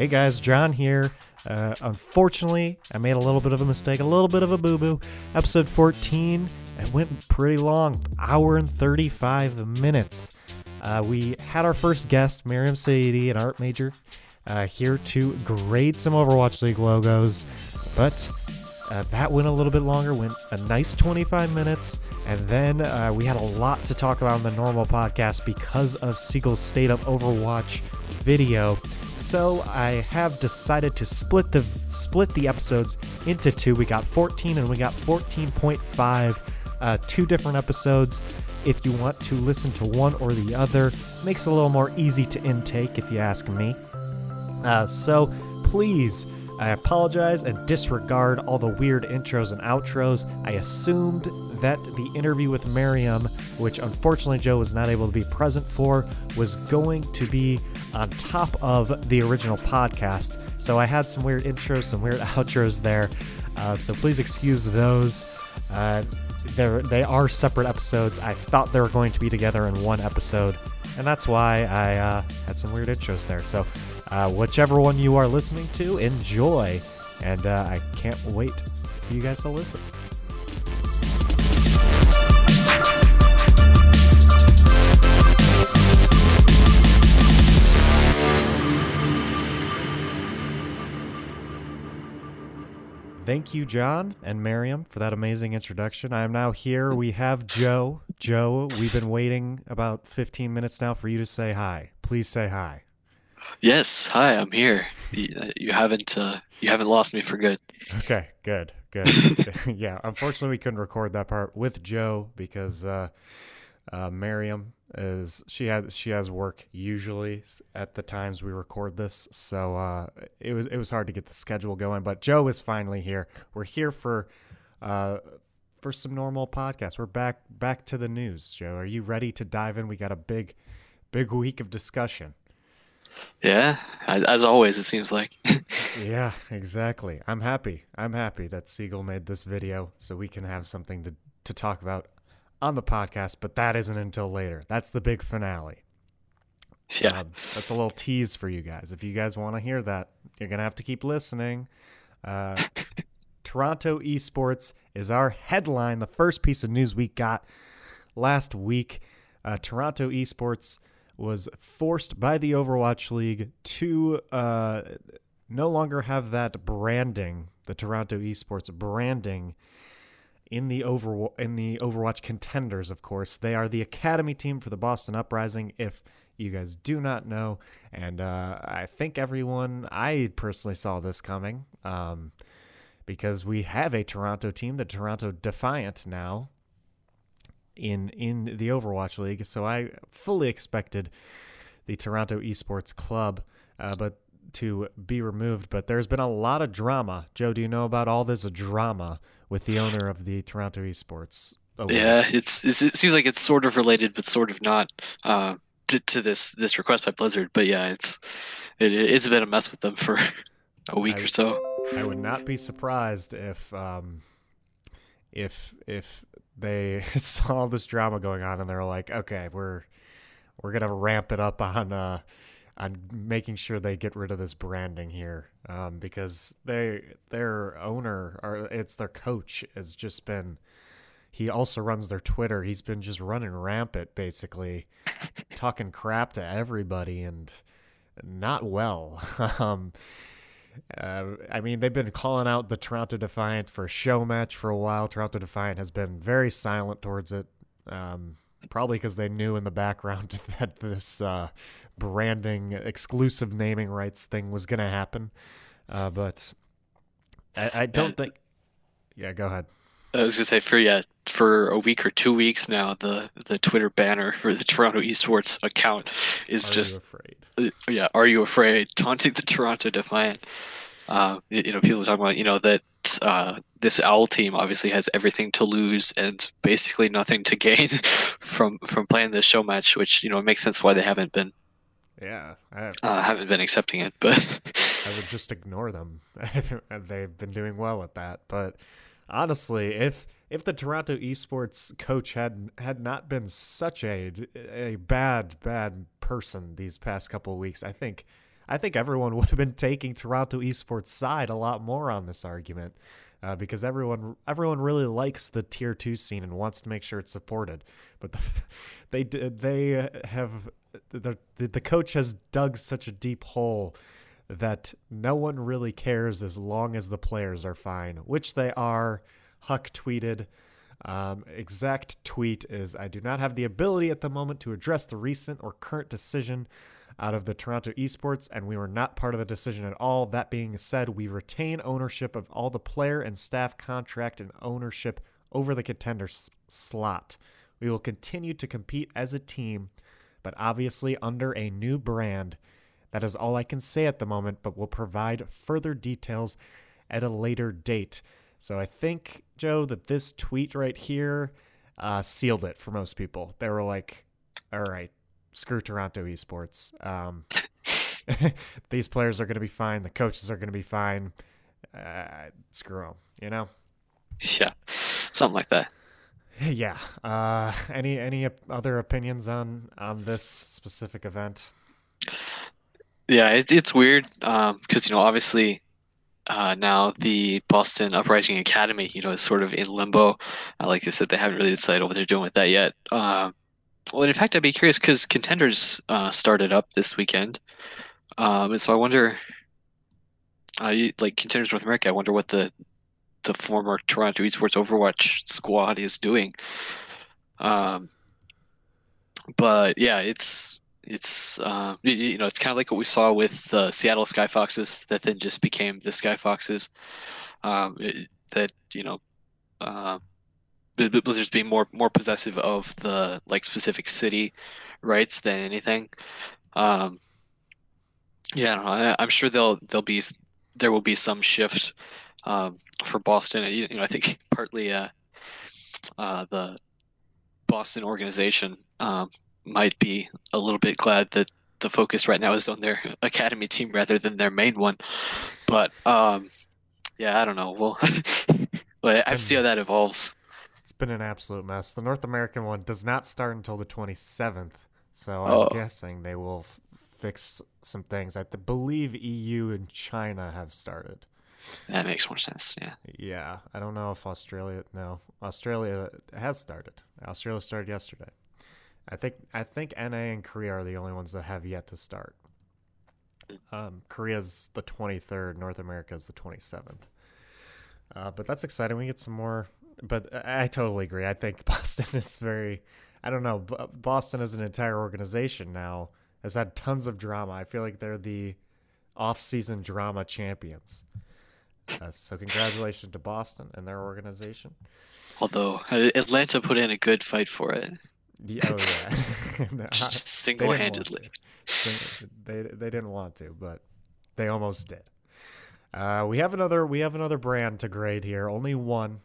Hey guys, John here. Unfortunately, I made a little bit of a mistake, a little bit of a boo-boo. Episode 14, it went pretty long, hour and 35 minutes. We had our first guest, Miriam Sadie, an art major, here to grade some Overwatch League logos, but that went a little bit longer, went a nice 25 minutes, and then we had a lot to talk about on the normal podcast because of Seagull's State of Overwatch video. So I have decided to split the episodes into two. We got 14 and we got 14.5, two different episodes. If you want to listen to one or the other, makes it a little more easy to intake, if you ask me. So please, I apologize and disregard all the weird intros and outros. I assumed that the interview with Miriam, which unfortunately Joe was not able to be present for, was going to be on top of the original podcast. So I had some weird intros, some weird outros there. So please excuse those. They are separate episodes. I thought they were going to be together in one episode, and that's why I had some weird intros there. So whichever one you are listening to, enjoy. And I can't wait for you guys to listen. Thank you, John and Miriam, for that amazing introduction. I am now here. We have Joe. Joe, we've been waiting about 15 minutes now for you to say hi. Please say hi. Yes, hi. I'm here. You haven't lost me for good. Okay, good. Yeah, unfortunately, we couldn't record that part with Joe because Miriam she has work usually at the times we record this, so it was hard to get the schedule going. But Joe is finally here. We're here for some normal podcasts. We're back to the news. Joe, are you ready to dive in? We got a big week of discussion. Yeah, as always, it seems like. Yeah, exactly. I'm happy that Seagull made this video so we can have something to talk about on the podcast, but that isn't until later. That's the big finale. Yeah. That's a little tease for you guys. If you guys want to hear that, you're going to have to keep listening. Toronto Esports is our headline, the first piece of news we got last week. Toronto Esports was forced by the Overwatch League to no longer have that branding, the Toronto Esports branding, in the Overwatch contenders, of course. They are the academy team for the Boston Uprising, if you guys do not know. And I think I personally saw this coming because we have a Toronto team, the Toronto Defiant, now in the Overwatch League. So I fully expected the Toronto Esports Club but to be removed. But there's been a lot of drama. Joe, do you know about all this drama with the owner of the Toronto Esports Award? Yeah, it seems like it's sort of related, but sort of not to this request by Blizzard. But yeah, it's been a mess with them for a week or so. I would not be surprised if they saw all this drama going on and they're like, okay, we're gonna ramp it up on making sure they get rid of this branding here, because their owner, or it's their coach, has just been, he also runs their Twitter. He's been just running rampant, basically talking crap to everybody, and not well. I mean, they've been calling out the Toronto Defiant for a show match for a while. Toronto Defiant has been very silent towards it, probably because they knew in the background that this branding, exclusive naming rights thing was going to happen. But I don't think... Yeah, go ahead. I was going to say, for a week or 2 weeks now, the Twitter banner for the Toronto Esports account is just... Are you afraid? Taunting the Toronto Defiant. People are talking about, that this Owl team obviously has everything to lose and basically nothing to gain from playing this show match, which, it makes sense why they haven't been. Yeah, haven't been accepting it, but I would just ignore them. They've been doing well at that. But honestly, if the Toronto Esports coach had not been such a bad person these past couple of weeks, I think. I think everyone would have been taking Toronto Esports' side a lot more on this argument, because everyone really likes the tier 2 scene and wants to make sure it's supported. But the coach has dug such a deep hole that no one really cares as long as the players are fine, which they are. Huk tweeted, exact tweet is, "I do not have the ability at the moment to address the recent or current decision out of the Toronto Esports, and we were not part of the decision at all. That being said, we retain ownership of all the player and staff contract and ownership over the contender slot. We will continue to compete as a team, but obviously under a new brand. That is all I can say at the moment, but we'll provide further details at a later date." So I think, Joe, that this tweet right here sealed it for most people. They were like, all right, screw Toronto Esports. These players are going to be fine. The coaches are going to be fine. Screw them, you know? Yeah, something like that. Yeah. Any other opinions on this specific event? Yeah, it's weird because, you know, obviously... now the Boston Uprising Academy, you know, is sort of in limbo. Like I said, they haven't really decided what they're doing with that yet. Well, in fact, I'd be curious because Contenders started up this weekend, and so I wonder, like Contenders North America, I wonder what the former Toronto Esports Overwatch squad is doing. But yeah, It's you know, it's kind of like what we saw with Seattle Skyfoxes that then just became the Skyfoxes. That, you know, Blizzard's being more possessive of the like specific city rights than anything. Yeah, I don't know. I'm sure there will be some shift for Boston. You know, I think partly the Boston organization might be a little bit glad that the focus right now is on their academy team rather than their main one. But yeah, I don't know. Well, I see how that evolves. It's been an absolute mess. The North American one does not start until the 27th, so I'm guessing they will fix some things. I believe EU and China have started. That makes more sense. Yeah. I don't know if Australia. No, Australia has started. Australia started yesterday. I think NA and Korea are the only ones that have yet to start. Korea's the 23rd, North America's the 27th. But that's exciting. We get some more. But I totally agree. I think Boston is very, I don't know, Boston as an entire organization now has had tons of drama. I feel like they're the off-season drama champions. So congratulations to Boston and their organization. Although Atlanta put in a good fight for it. Oh yeah, no, single-handedly. They didn't want to, but they almost did. We have another brand to grade here. Only one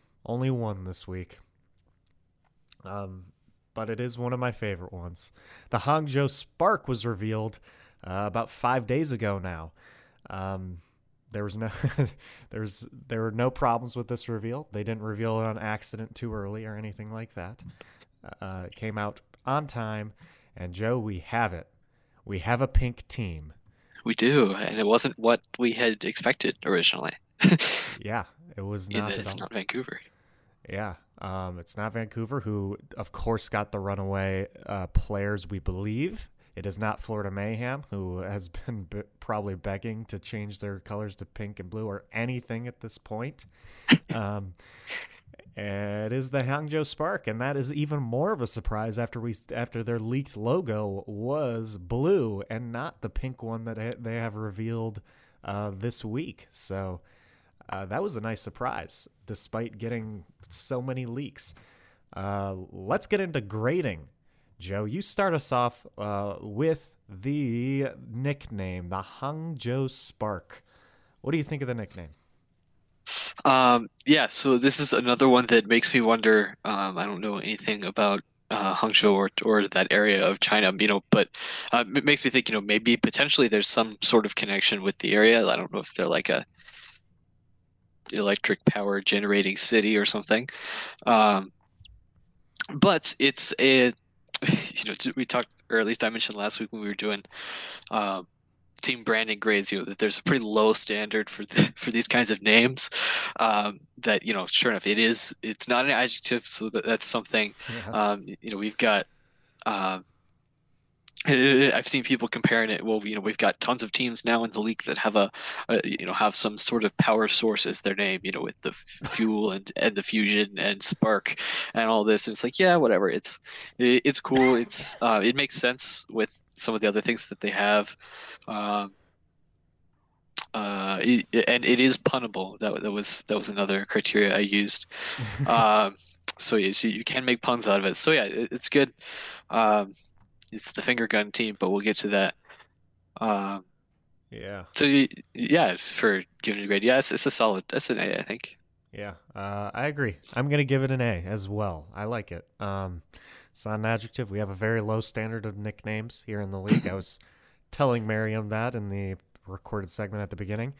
this week. But it is one of my favorite ones. The Hangzhou Spark was revealed about 5 days ago now. There were no problems with this reveal. They didn't reveal it on accident too early or anything like that. It came out on time, and Joe, we have it. We have a pink team. We do, and it wasn't what we had expected originally. Yeah, it was not. It's not Vancouver. Yeah, it's not Vancouver, who, of course, got the runaway players, we believe. It is not Florida Mayhem, who has been probably begging to change their colors to pink and blue or anything at this point. It is the Hangzhou Spark, and that is even more of a surprise after their leaked logo was blue and not the pink one that they have revealed this week. So that was a nice surprise, despite getting so many leaks. Let's get into grading. Joe, you start us off with the nickname, the Hangzhou Spark. What do you think of the nickname? Yeah, so this is another one that makes me wonder. I don't know anything about Hangzhou or that area of China, you know, but it makes me think, you know, maybe potentially there's some sort of connection with the area. I don't know if they're like a electric power generating city or something. But it's a, you know, we talked, or at least I mentioned last week when we were doing team branding grades, you know, there's a pretty low standard for these kinds of names. That, you know, sure enough, it's not an adjective, so that's something. Yeah. You know, we've got. I've seen people comparing it. Well, you know, we've got tons of teams now in the league that have have some sort of power source as their name. You know, with the fuel and the fusion and spark and all this. And it's like, yeah, whatever. It's cool. It makes sense with some of the other things that they have. And it is punnable. That was another criteria I used. So you can make puns out of it. So yeah, it's good. It's the finger gun team, but we'll get to that. It's for giving it a grade. Yeah, it's a solid. That's an A, I think. Yeah, I agree. I'm going to give it an A as well. I like it. It's not an adjective. We have a very low standard of nicknames here in the league. I was telling Miriam that in the recorded segment at the beginning,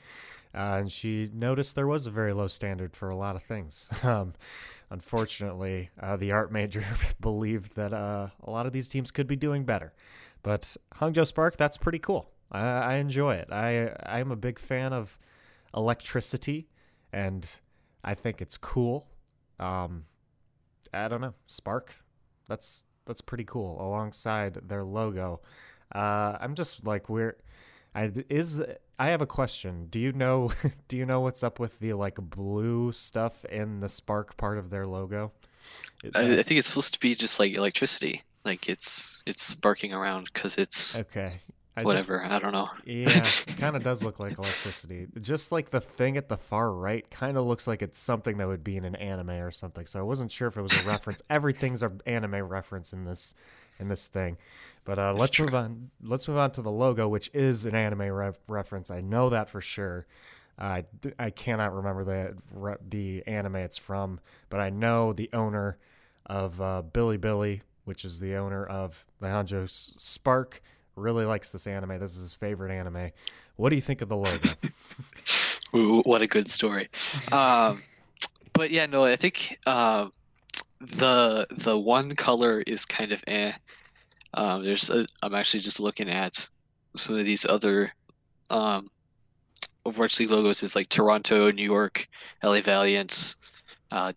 and she noticed there was a very low standard for a lot of things. Unfortunately, the art major believed that a lot of these teams could be doing better. But Hangzhou Spark, that's pretty cool. I enjoy it. I'm a big fan of electricity, and I think it's cool. I don't know. Spark, that's pretty cool alongside their logo. I'm just like, I have a question. Do you know what's up with the like blue stuff in the spark part of their logo? I think it's supposed to be just like electricity, like it's sparking around because it's okay. I don't know. Yeah, it kind of does look like electricity. Just like the thing at the far right kind of looks like it's something that would be in an anime or something. So I wasn't sure if it was a reference. Everything's an anime reference in this thing. But let's move on to the logo, which is an anime reference. I know that for sure. I cannot remember the anime it's from, but I know the owner of Bilibili, which is the owner of the Hangzhou Spark, really likes this anime. This is his favorite anime. What do you think of the logo? Ooh, what a good story. But yeah, no, I think the one color is kind of eh. I'm actually just looking at some of these other Overwatch League logos. It's like Toronto, New York, LA Valiant,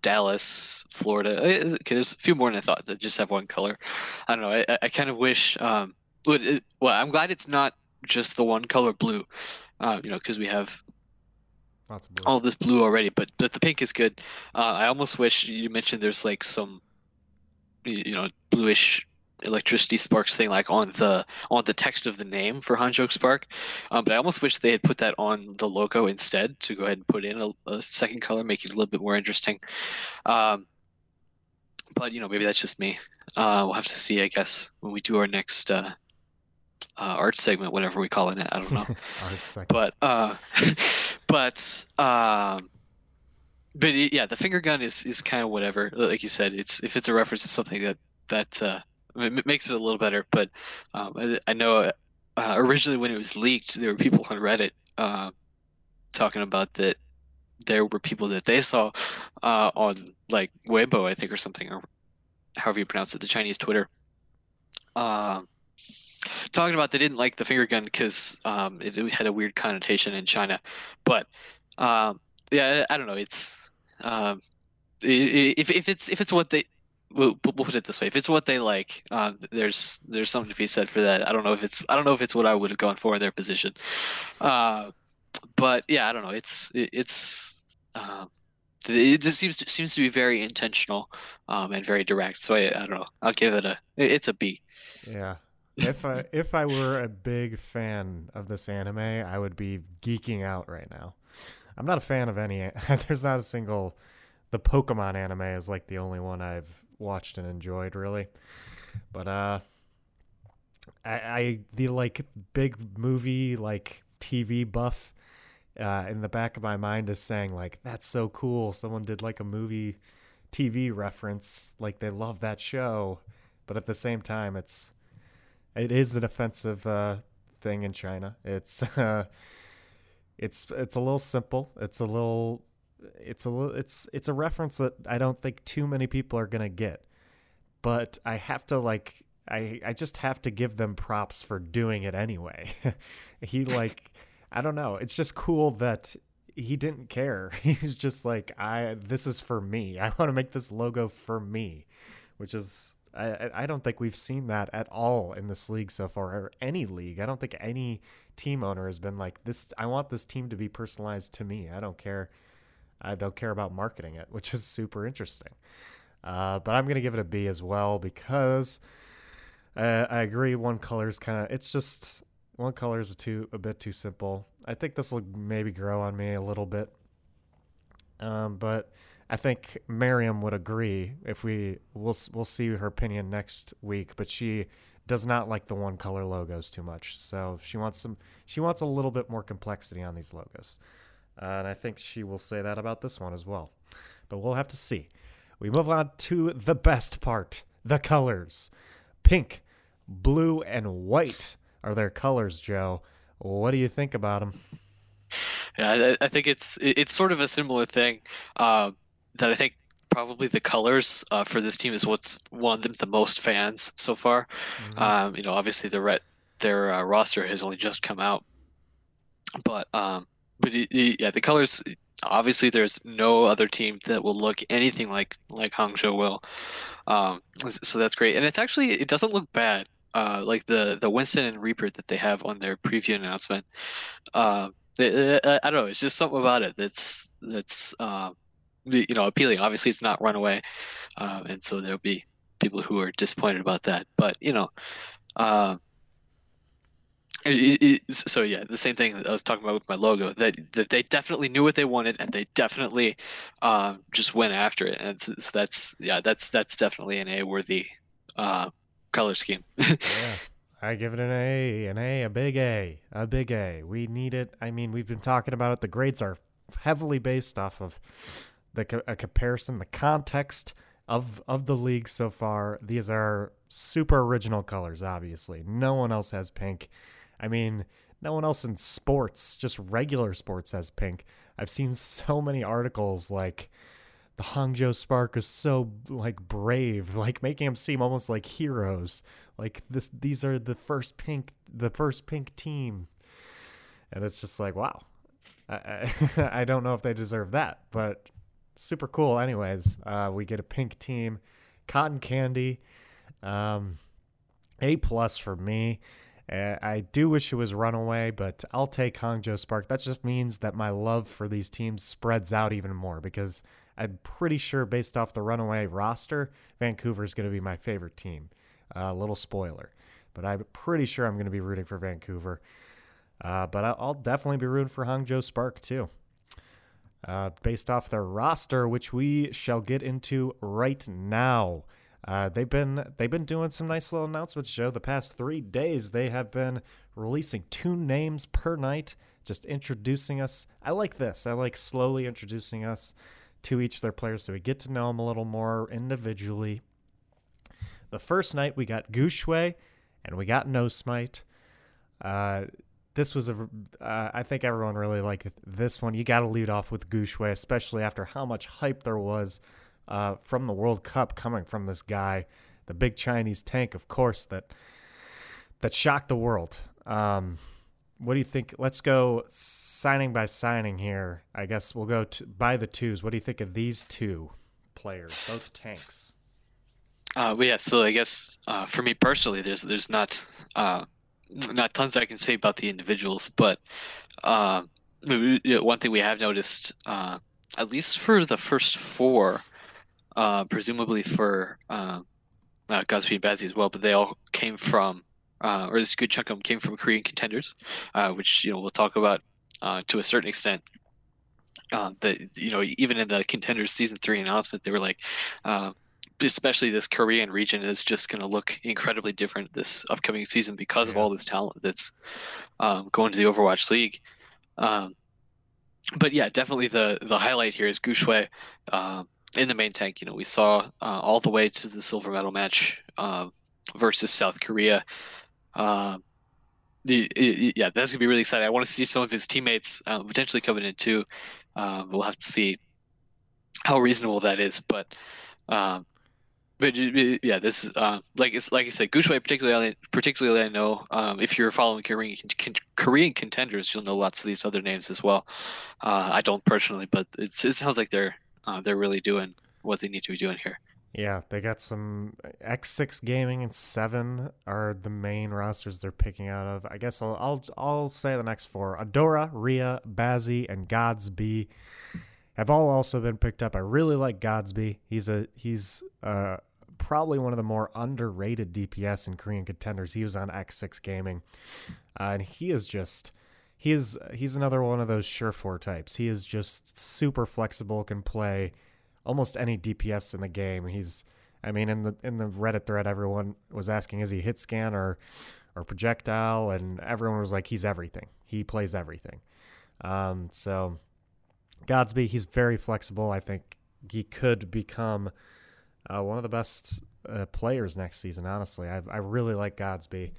Dallas, Florida. Okay, there's a few more than I thought that just have one color. I don't know. I kind of wish. I'm glad it's not just the one color blue. You know, because we have lots of blue. All this blue already. But the pink is good. I almost wish you mentioned there's like some, you know, bluish electricity sparks thing like on the text of the name for Hangzhou Spark, but I almost wish they had put that on the logo instead to go ahead and put in a second color, make it a little bit more interesting. But you know, maybe that's just me. We'll have to see, I guess, when we do our next art segment, whatever we call it. I don't know. Art segment. But yeah, the finger gun is kind of whatever. Like you said, if it's a reference to something that it makes it a little better, but I know originally when it was leaked, there were people on Reddit talking about that. There were people that they saw on like Weibo, I think, or something, or however you pronounce it, the Chinese Twitter, talking about they didn't like the finger gun because it had a weird connotation in China. But yeah, I don't know. It's if it's what they. We'll put it this way: if it's what they like, there's something to be said for that. I don't know if it's what I would have gone for in their position, but yeah, I don't know. It just seems to be very intentional and very direct. So I don't know. I'll give it it's a B. Yeah. If I were a big fan of this anime, I would be geeking out right now. I'm not a fan of any. There's not a single. The Pokemon anime is like the only one I've watched and enjoyed, really, but I the like big movie like TV buff in the back of my mind is saying like, that's so cool, someone did like a movie TV reference, like they love that show, but at the same time it is an offensive thing in China. It's a little simple, it's a reference that I don't think too many people are gonna get, but I have to like I just have to give them props for doing it anyway. He like, I don't know. It's just cool that he didn't care. He's just like, this is for me. I want to make this logo for me, which is, I don't think we've seen that at all in this league so far, or any league. I don't think any team owner has been like this. I want this team to be personalized to me. I don't care. I don't care about marketing it, which is super interesting. But I'm going to give it a B as well, because I agree. One color is kind of, it's just one color is a bit too simple. I think this will maybe grow on me a little bit. But I think Miriam would agree. If we'll see her opinion next week, but she does not like the one color logos too much. So she wants a little bit more complexity on these logos. And I think she will say that about this one as well, but we'll have to see. We move on to the best part, the colors. Pink, blue, and white are their colors, Joe. What do you think about them? Yeah, I think it's sort of a similar thing that I think probably the colors for this team is what's won them the most fans so far. Mm-hmm. Obviously their roster has only just come out, but the colors. Obviously, there's no other team that will look anything like Hangzhou will. So that's great. And it's actually, it doesn't look bad, like the Winston and Reaper that they have on their preview announcement. I don't know. It's just something about it that's appealing. Obviously, it's not Runaway. And so there'll be people who are disappointed about that. But, so yeah, the same thing that I was talking about with my logo, that they definitely knew what they wanted, and they definitely just went after it, and so that's definitely an A worthy color scheme. Yeah, I give it an A, a big A. We need it. I mean, we've been talking about it. The grades are heavily based off of a comparison, the context of the league so far. These are super original colors. Obviously, no one else has pink. I mean, no one else in sports, just regular sports, has pink. I've seen so many articles like the Hangzhou Spark is so like brave, like making them seem almost like heroes. Like this, these are the first pink team, and it's just like, wow. I don't know if they deserve that, but super cool. Anyways, we get a pink team, cotton candy, A+ for me. I do wish it was Runaway, but I'll take Hangzhou Spark. That just means that my love for these teams spreads out even more, because I'm pretty sure based off the Runaway roster, Vancouver is going to be my favorite team. Little spoiler, but I'm pretty sure I'm going to be rooting for Vancouver. But I'll definitely be rooting for Hangzhou Spark too. Based off their roster, which we shall get into right now. They've been doing some nice little announcements, Joe. The past 3 days, they have been releasing 2 names per night, just introducing us. I like this. I like slowly introducing us to each of their players so we get to know them a little more individually. The first night, we got Gushui and we got No Smite. This was I think everyone really liked this one. You got to lead off with Gushui, especially after how much hype there was from the World Cup coming from this guy, the big Chinese tank, of course, that shocked the world. What do you think? Let's go signing by signing here. I guess we'll go by the twos. What do you think of these 2 players, both tanks? So I guess for me personally, there's not tons I can say about the individuals, but one thing we have noticed, at least for the first 4, presumably for Gosby and Bazzi as well, but they all came from, or this good chunk of them came from Korean contenders, which we'll talk about to a certain extent. Even in the contenders season 3 announcement, they were like, especially this Korean region is just going to look incredibly different this upcoming season because of all this talent that's going to the Overwatch League. But yeah, definitely the highlight here is Gushui. In the main tank, we saw all the way to the silver medal match versus South Korea. That's gonna be really exciting. I want to see some of his teammates potentially coming in too. We'll have to see how reasonable that is, but But yeah, this is like I said, Gushui particularly I know. If you're following Korean contenders, you'll know lots of these other names as well. I don't personally, but it sounds like they're really doing what they need to be doing here. Yeah, they got some X6 Gaming and Seven are the main rosters they're picking out of. I guess I'll say the next four: Adora, Rhea, Bazzi, and Gosby have all also been picked up. I really like Gosby. He's probably one of the more underrated DPS in Korean contenders. He was on X6 Gaming, and he's another one of those Surefour types. He is just super flexible, can play almost any DPS in the game. In the Reddit thread, everyone was asking, is he hit scan or projectile? And everyone was like, he's everything. He plays everything. So Gosby, he's very flexible. I think he could become one of the best players next season, honestly. I really like Gosby.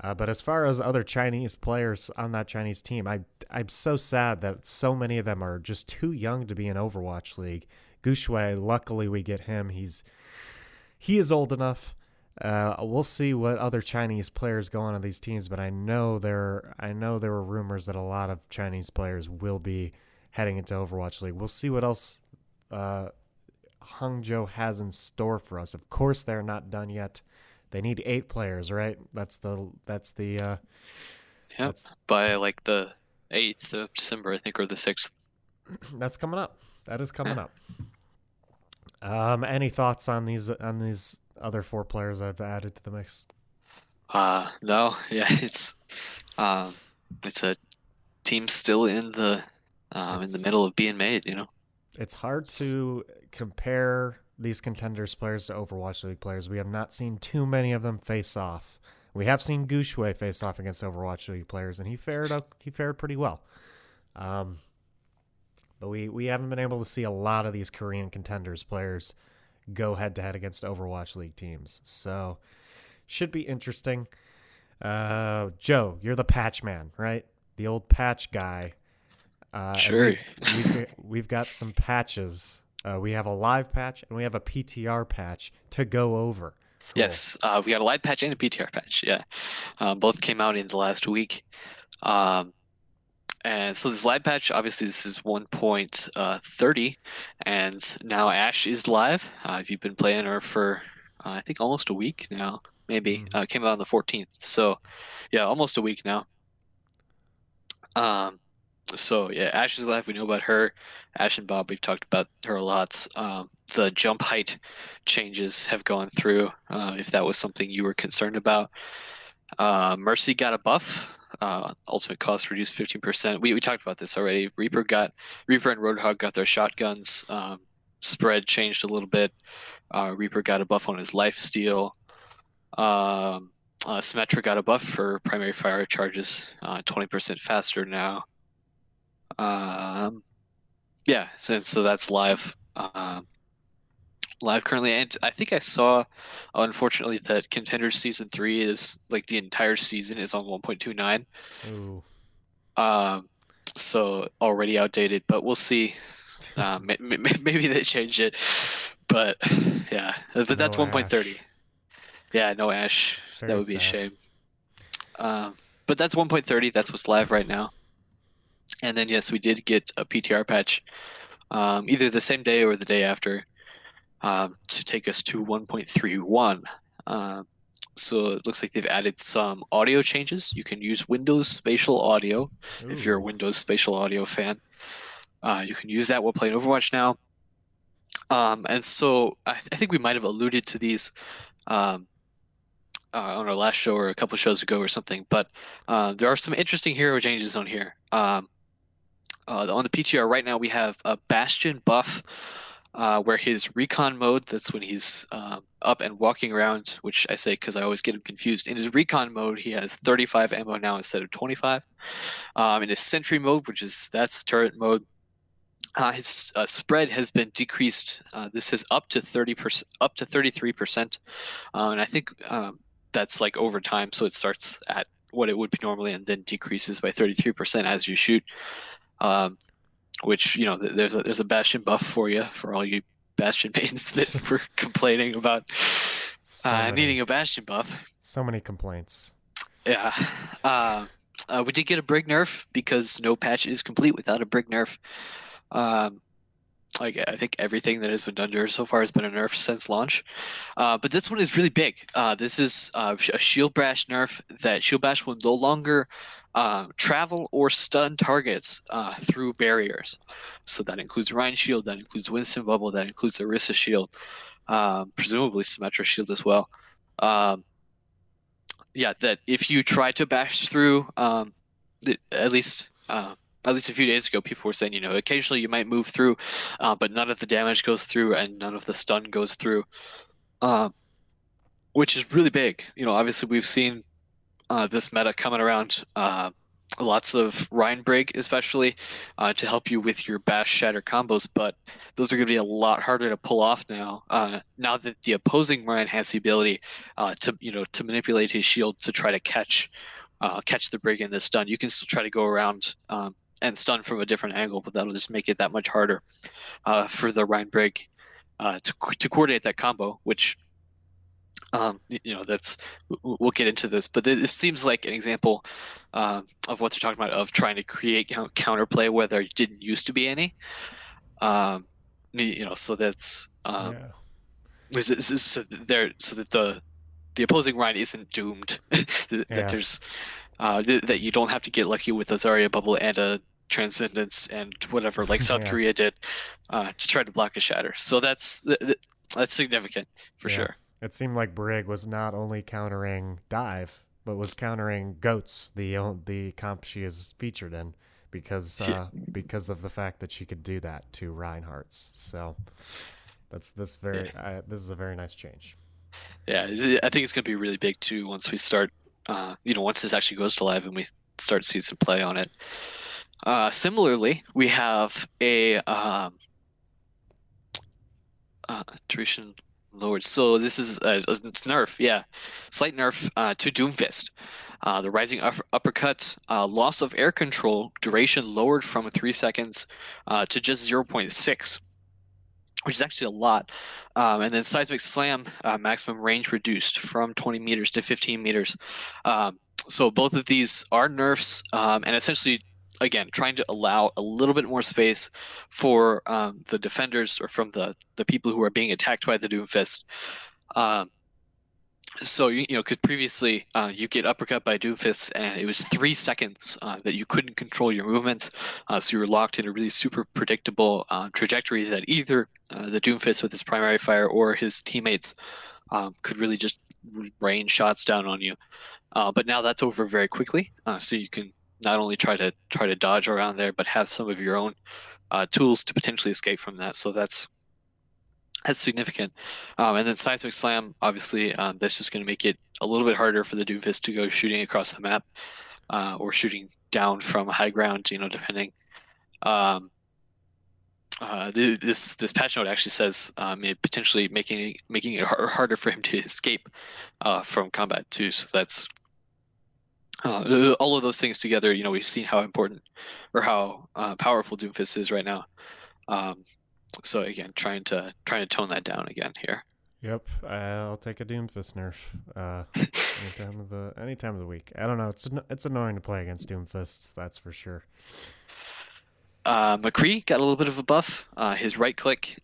But as far as other Chinese players on that Chinese team, I'm so sad that so many of them are just too young to be in Overwatch League. Gushui, luckily we get him. He is old enough. We'll see what other Chinese players go on these teams, but I know there were rumors that a lot of Chinese players will be heading into Overwatch League. We'll see what else Hangzhou has in store for us. Of course, they're not done yet. They need 8 players, right? That's by like the 8th of December, I think, or the 6th. That's coming up. That is coming up. Any thoughts on these other 4 players I've added to the mix? No. Yeah, it's a team still in the middle of being made, you know. It's hard to compare these contenders players to Overwatch League players. We have not seen too many of them face off. We have seen Gushui face off against Overwatch League players, and he fared pretty well. But we haven't been able to see a lot of these Korean contenders players go head to head against Overwatch League teams. So should be interesting. Joe, you're the patch man, right? The old patch guy. Sure. We've got some patches. We have a live patch and we have a PTR patch to go over. Cool. Yes, we got a live patch and a PTR patch. Yeah, both came out in the last week. And so this live patch, obviously, this is 1.30, and now Ashe is live. If you've been playing her for, I think, almost a week now, maybe. Came out on the 14th. So, yeah, almost a week now. So, yeah, Ashe is live. We know about her. Ashe and Bob, we've talked about her a lot. The jump height changes have gone through, if that was something you were concerned about. Mercy got a buff. Ultimate cost reduced 15%. We talked about this already. Reaper and Roadhog got their shotguns. Spread changed a little bit. Reaper got a buff on his lifesteal. Symmetra got a buff for primary fire charges, 20% faster now. So that's live. Live currently, and I think I saw, unfortunately, that Contenders Season 3 is, like, the entire season is on 1.29. Ooh. So already outdated, but we'll see. Maybe they change it, but yeah, but that's 1.30. Yeah, no Ashe. That would be sad. A shame. But that's 1.30. That's what's live right now. And then, yes, we did get a PTR patch, either the same day or the day after, to take us to 1.31. So it looks like they've added some audio changes. You can use Windows Spatial Audio. Ooh. If you're a Windows Spatial Audio fan. You can use that while playing Overwatch now. And so I think we might have alluded to these on our last show or a couple shows ago or something, but there are some interesting hero changes on here. On the PTR right now, we have a Bastion buff, where his recon mode, that's when he's up and walking around, which I say because I always get him confused. In his recon mode, he has 35 ammo now instead of 25. In his sentry mode, that's the turret mode, his spread has been decreased. This is up to 30%, up to 33%, and I think that's like over time, so it starts at what it would be normally and then decreases by 33% as you shoot. Which, you know, there's a Bastion buff for you, for all you Bastion mains that were complaining about needing a Bastion buff. So many complaints. Yeah. We did get a Brig nerf because no patch is complete without a Brig nerf. I think everything that has been done to her so far has been a nerf since launch. But this one is really big. This is a Shield Bash nerf that Shield Bash will no longer travel or stun targets through barriers. So that includes Ryan Shield, that includes Winston Bubble, that includes Orisa Shield, presumably Symmetra Shield as well. That if you try to bash through, at least a few days ago, people were saying, occasionally you might move through, but none of the damage goes through and none of the stun goes through, which is really big. Obviously we've seen this meta coming around, lots of Rhine Brig especially, to help you with your bash shatter combos, but those are going to be a lot harder to pull off now, now that the opposing Rhine has the ability to manipulate his shield to try to catch the Brig in the stun. You can still try to go around and stun from a different angle, but that'll just make it that much harder for the Rhine Brig to coordinate that combo, which we'll get into this, but this seems like an example of what they're talking about, of trying to create counterplay where there didn't used to be any. So that's so that the opposing Rhine isn't doomed. That you don't have to get lucky with a Zarya bubble and a Transcendence and whatever, like South Korea did, to try to block a shatter. So that's significant for sure. It seemed like Brig was not only countering dive, but was countering Goats, the comp she is featured in, because of the fact that she could do that to Reinhardt's. So this is a very nice change. Yeah, I think it's going to be really big too once we start. Once this actually goes to live and we start season play on it. Similarly, we have a Teretian Lord. So this is it's nerf, slight nerf to Doomfist. The rising uppercuts, loss of air control, duration lowered from 3 seconds to just 0.6, which is actually a lot. And then seismic slam, maximum range reduced from 20 meters to 15 meters. So both of these are nerfs, and essentially, again, trying to allow a little bit more space for the defenders, or from the people who are being attacked by the Doomfist. Because previously you get uppercut by Doomfist and it was 3 seconds that you couldn't control your movements. So you were locked in a really super predictable trajectory that either the Doomfist with his primary fire or his teammates could really just rain shots down on you. But now that's over very quickly. So you can not only try to dodge around there, but have some of your own tools to potentially escape from that. So that's significant. And then seismic slam, obviously, that's just going to make it a little bit harder for the Doomfist to go shooting across the map, or shooting down from high ground. Depending. This patch note actually says potentially making it harder for him to escape from combat too. So that's. All of those things together, we've seen how important or how powerful Doomfist is right now. So again, trying to tone that down again here. Yep, I'll take a Doomfist nerf any time of the week. I don't know, it's annoying to play against Doomfist, that's for sure. McCree got a little bit of a buff. His right click,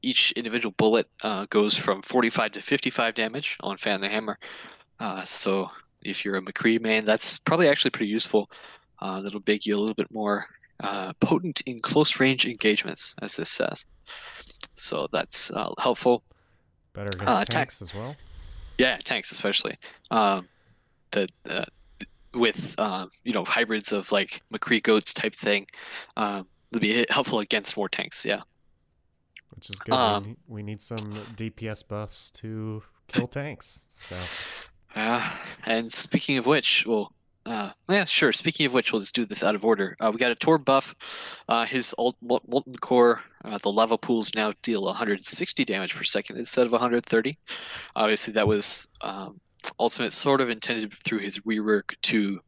each individual bullet goes from 45 to 55 damage on Fan the Hammer. So if you're a McCree main, that's probably actually pretty useful. That'll make you a little bit more potent in close range engagements, as this says. So that's helpful. Better against tanks as well. Yeah, tanks especially. With hybrids of like McCree Goats type thing, it'll be helpful against more tanks. Yeah, which is good. We need some DPS buffs to kill tanks. So. And speaking of which, speaking of which, we'll just do this out of order. We got a Torb buff. His Molten Core, the lava pools now deal 160 damage per second instead of 130. Obviously, that was ultimate sort of intended through his rework to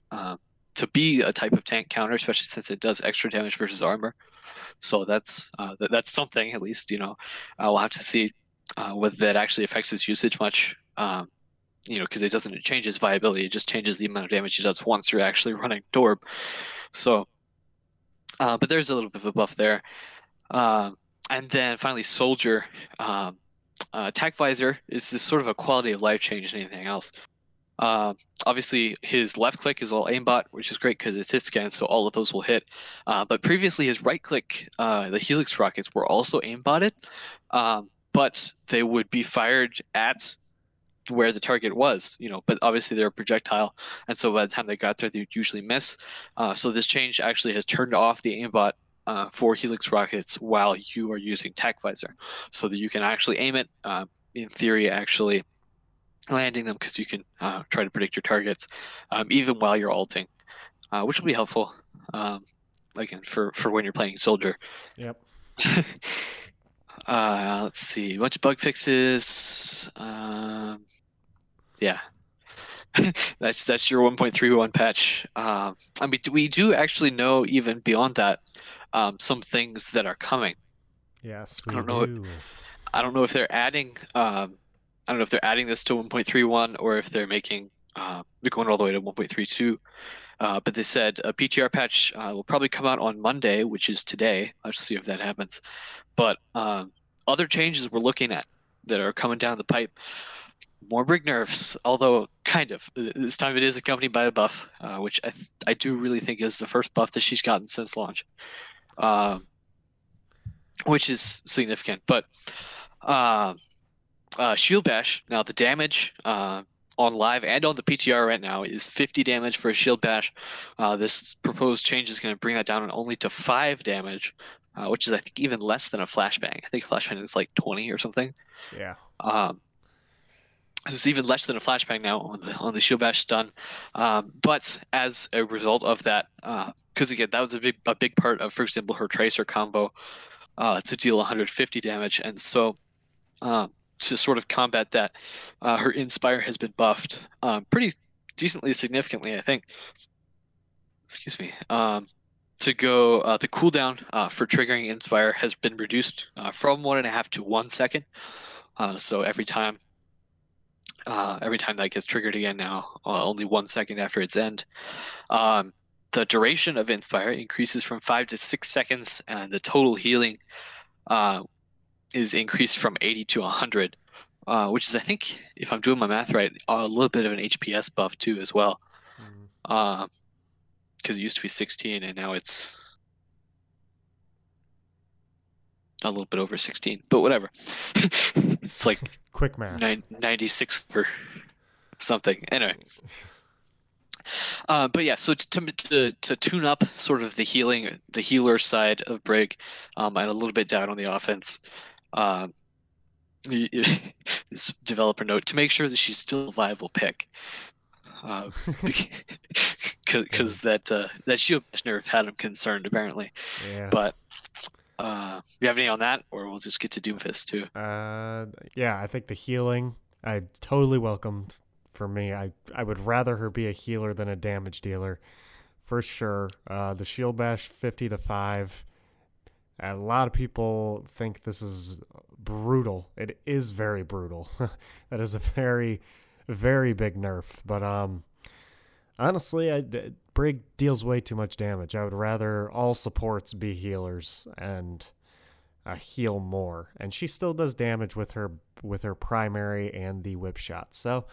to be a type of tank counter, especially since it does extra damage versus armor. So that's something, at least, you know. We'll have to see whether that actually affects his usage much, you know, because it doesn't change his viability. It just changes the amount of damage he does once you're actually running Dorb. So, but there's a little bit of a buff there. And then finally, Soldier. Attack Visor is just sort of a quality of life change than anything else. Obviously, his left click is all aimbot, which is great because it's hit scan, so all of those will hit. But previously, his right click, the Helix rockets, were also aimbotted, but they would be fired at where the target was, you know, but obviously they're a projectile, and so by the time they got there, they'd usually miss. So this change actually has turned off the aimbot for Helix rockets while you are using Tac Visor, so that you can actually aim it, in theory, actually landing them, because you can try to predict your targets even while you're ulting, which will be helpful, again, for when you're playing Soldier. Yep. Let's see, a bunch of bug fixes. Yeah. that's your 1.31 patch. I mean, we do actually know even beyond that some things that are coming. Yes, we do. I don't know if they're adding. I don't know if they're adding this to 1.31 or if they're making they're going all the way to 1.32. But they said a PTR patch will probably come out on Monday, which is today. I'll just see if that happens. But other changes we're looking at that are coming down the pipe. More Brig nerfs, although kind of. This time it is accompanied by a buff, which I do really think is the first buff that she's gotten since launch, which is significant. But Shield Bash, now the damage on live and on the PTR right now is 50 damage for a Shield Bash. This proposed change is going to bring that down only to 5 damage, which is, I think, even less than a Flashbang. I think a Flashbang is like 20 or something. Yeah. It's even less than a Flashbang now on the Shield Bash stun, but as a result of that, because again that was a big part of, for example, her Tracer combo to deal 150 damage, and so to sort of combat that, her Inspire has been buffed pretty decently, significantly, I think. Excuse me. To go, the cooldown for triggering Inspire has been reduced from 1.5 to 1 second. So every time that gets triggered again now, only 1 second after its end. The duration of Inspire increases from 5 to 6 seconds, and the total healing is increased from 80 to 100, which is, I think, if I'm doing my math right, a little bit of an HPS buff too as well. Because it used to be 16, and now it's a little bit over 16, but whatever. It's like quick math. 96 for something. Anyway. But yeah, so to tune up sort of the healer side of Brig, and a little bit down on the offense. This developer note, to make sure that she's still a viable pick. Because that Shield nerf had him concerned, apparently. Yeah. But you have any on that, or we'll just get to Doomfist too? Yeah, I think the healing I totally welcomed. For me, I would rather her be a healer than a damage dealer, for sure. The Shield Bash 50 to 5. A lot of people think this is brutal. It is very brutal. That is a very, very big nerf. But honestly, Brig deals way too much damage. I would rather all supports be healers and heal more. And she still does damage with her primary and the whip shot. So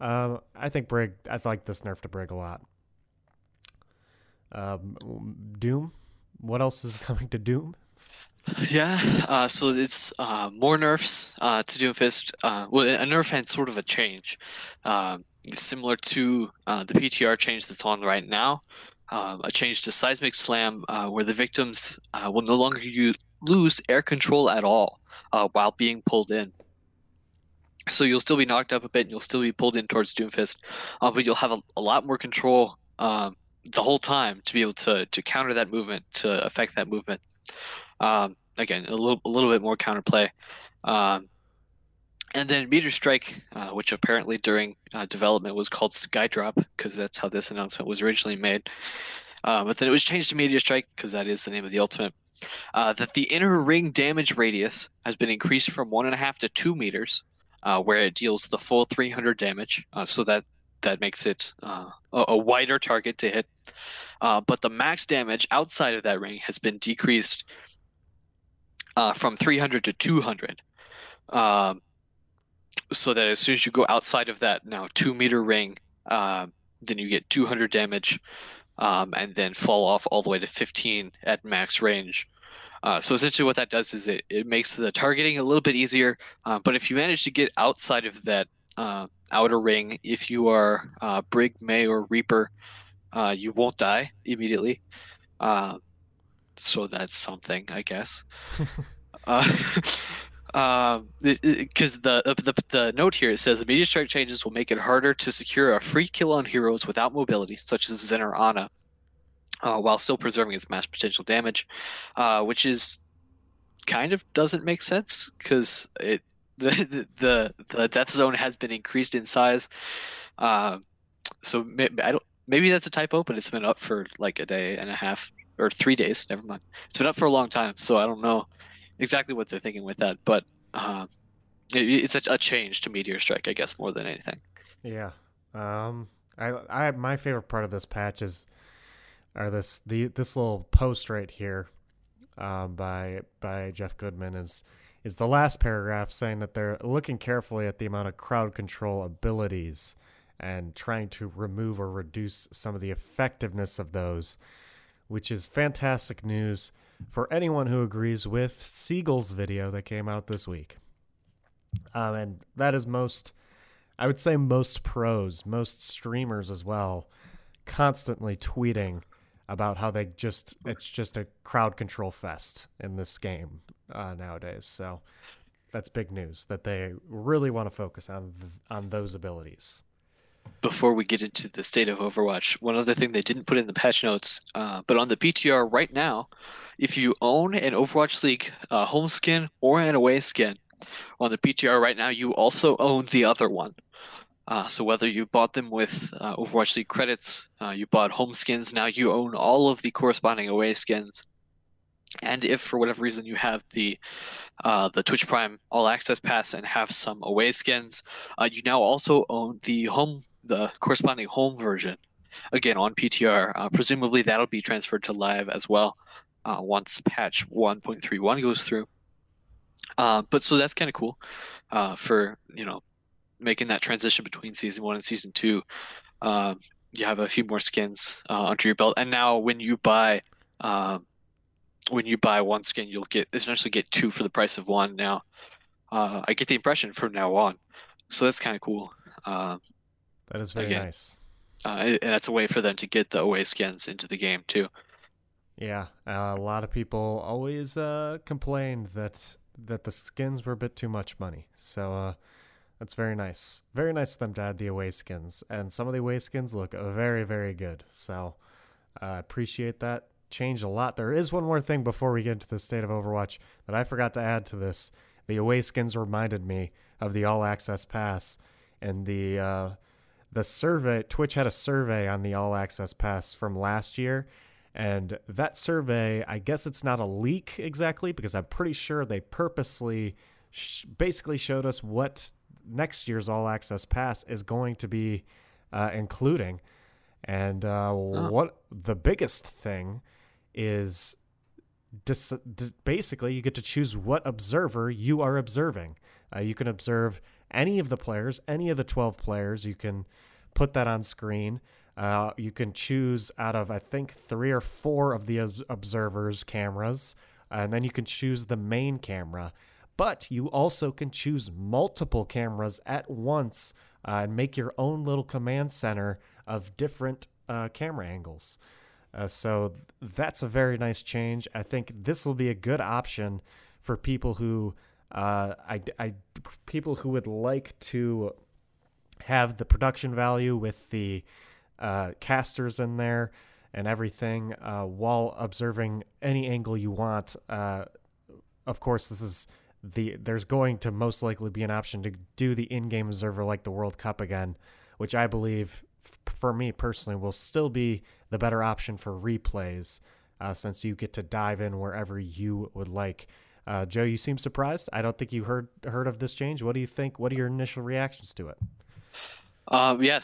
I think Brig. I like this nerf to Brig a lot. Doom. What else is coming to Doom? Yeah. So it's more nerfs to Doomfist. Well, a nerf and sort of a change. Similar to the PTR change that's on right now, a change to Seismic Slam where the victims will no longer lose air control at all while being pulled in. So you'll still be knocked up a bit and you'll still be pulled in towards Doomfist, but you'll have a lot more control the whole time to be able to counter that movement, to affect that movement. Again, a little bit more counterplay. And then Meteor Strike, which apparently during development was called Skydrop, because that's how this announcement was originally made. But then it was changed to Meteor Strike, because that is the name of the ultimate. That the inner ring damage radius has been increased from 1.5 to 2 meters, where it deals the full 300 damage. So that makes it a wider target to hit. But the max damage outside of that ring has been decreased from 300 to 200. So that as soon as you go outside of that now 2 meter ring, then you get 200 damage, and then fall off all the way to 15 at max range. So essentially what that does is it makes the targeting a little bit easier, but if you manage to get outside of that outer ring, if you are Brig, May, or Reaper, you won't die immediately. So that's something, I guess. Because the note here, it says the Meteor Strike changes will make it harder to secure a free kill on heroes without mobility, such as Zen or Ana, while still preserving its max potential damage, which is kind of doesn't make sense because the death zone has been increased in size, so maybe that's a typo, but it's been up for like a day and a half or 3 days. Never mind, it's been up for a long time, so I don't know exactly what they're thinking with that, but it's a change to Meteor Strike, I guess, more than anything. Yeah, I my favorite part of this patch is this little post right here, by Jeff Goodman is the last paragraph saying that they're looking carefully at the amount of crowd control abilities and trying to remove or reduce some of the effectiveness of those, which is fantastic news for anyone who agrees with Seagull's video that came out this week. And that is most pros, most streamers as well, constantly tweeting about how it's just a crowd control fest in this game nowadays. So that's big news that they really want to focus on those abilities. Before we get into the state of Overwatch, one other thing they didn't put in the patch notes, but on the PTR right now, if you own an Overwatch League home skin or an away skin, on the PTR right now, you also own the other one. So whether you bought them with Overwatch League credits, you bought home skins, now you own all of the corresponding away skins. And if for whatever reason you have the Twitch Prime All Access Pass and have some away skins, you now also own the corresponding home version. Again, on PTR, presumably that'll be transferred to live as well once patch 1.31 goes through. But so that's kind of cool for making that transition between Season 1 and Season 2. You have a few more skins under your belt, and now when you buy. When you buy one skin, you'll essentially get two for the price of one now. I get the impression from now on. So that's kind of cool. That is very nice. And that's a way for them to get the away skins into the game too. Yeah. A lot of people always complained that the skins were a bit too much money. So that's very nice. Very nice of them to add the away skins. And some of the away skins look very, very good. So I appreciate that. Changed a lot. There is one more thing before we get into the state of Overwatch that I forgot to add to this. The away skins reminded me of the All Access Pass and the survey. Twitch had a survey on the All Access Pass from last year, and that survey, I guess it's not a leak exactly, because I'm pretty sure they purposely basically showed us what next year's All Access Pass is going to be including. And what the biggest thing is, basically you get to choose what observer you are observing. You can observe any of the players, any of the 12 players. You can put that on screen. You can choose out of, I think, 3 or 4 of the observers' cameras, and then you can choose the main camera. But you also can choose multiple cameras at once and make your own little command center of different camera angles. So that's a very nice change. I think this will be a good option for people who people who would like to have the production value with the casters in there and everything while observing any angle you want. Of course, this is there's going to most likely be an option to do the in-game observer like the World Cup again, which I believe, for me personally, will still be the better option for replays, since you get to dive in wherever you would like. Joe, you seem surprised. I don't think you heard of this change. What do you think? What are your initial reactions to it? I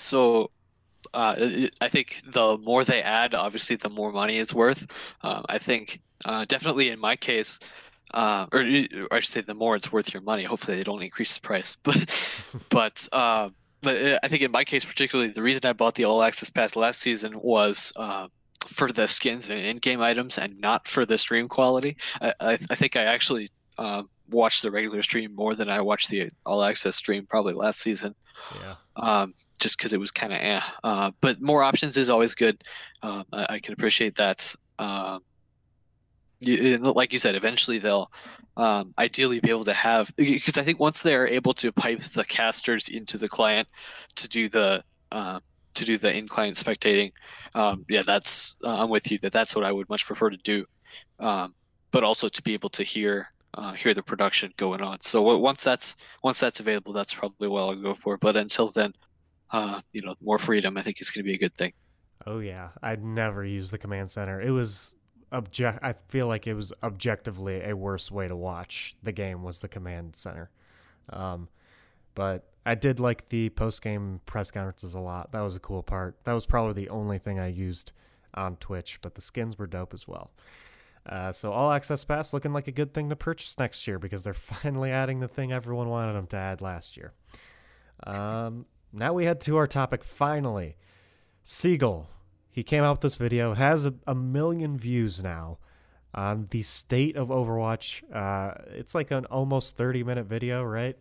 think the more they add, obviously, the more money it's worth. I think definitely in my case, or I should say the more it's worth your money. Hopefully they don't increase the price. But I think in my case particularly, the reason I bought the All Access Pass last season was for the skins and in-game items and not for the stream quality. I think I actually watched the regular stream more than I watched the All Access stream probably last season. Yeah. Just because it was kind of but more options is always good. I can appreciate that. Like you said, eventually they'll ideally be able to have, because I think once they're able to pipe the casters into the client to do the in-client spectating, I'm with you that's what I would much prefer to do, but also to be able to hear the production going on. So once that's available, that's probably what I'll go for. But until then, more freedom, I think, is going to be a good thing. Oh yeah, I'd never use the command center. It was I feel like it was objectively a worse way to watch the game was the command center. But I did like the post-game press conferences a lot. That was a cool part. That was probably the only thing I used on Twitch, but the skins were dope as well. So All Access Pass looking like a good thing to purchase next year, because they're finally adding the thing everyone wanted them to add last year. Now we head to our topic, finally. Seagull. He came out with this video. It has a million views now on the state of Overwatch. It's like an almost 30-minute video, right?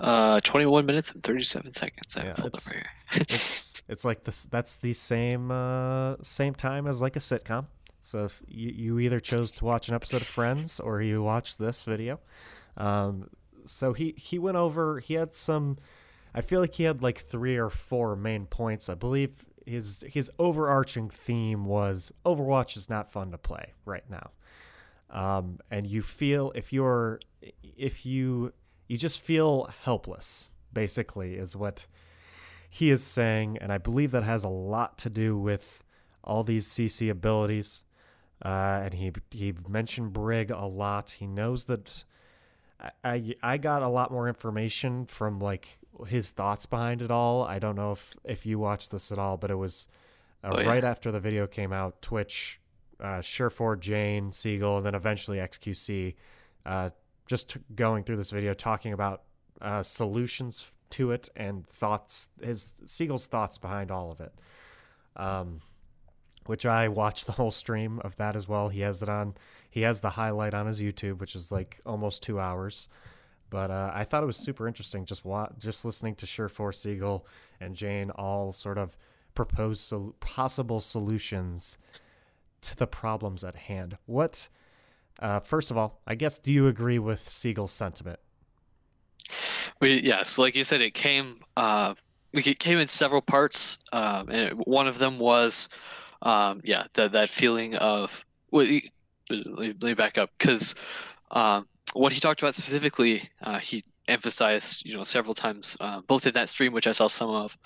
21 minutes and 37 seconds. I pulled over here. It's like this. That's the same time as like a sitcom. So if you either chose to watch an episode of Friends or you watched this video. So he went over. He had some. I feel like he had like 3 or 4 main points. I believe his overarching theme was Overwatch is not fun to play right now, and you feel You just feel helpless, basically, is what he is saying. And I believe that has a lot to do with all these CC abilities. And he mentioned Brig a lot. He knows that I got a lot more information from, like, his thoughts behind it all. I don't know if you watched this at all, but it was right after the video came out. Twitch, Surefour, Jane, Seagull, and then eventually XQC, just going through this video, talking about solutions to it and thoughts, Seagull's thoughts behind all of it, which I watched the whole stream of that as well. He has the highlight on his YouTube, which is like almost 2 hours. But I thought it was super interesting just listening to Surefour, Seagull, and Jane all sort of propose possible solutions to the problems at hand. First of all, I guess, do you agree with Seagull's sentiment? So like you said, it came in several parts, and one of them was, that feeling of. Let me back up, because what he talked about specifically, he emphasized, several times, both in that stream, which I saw some of,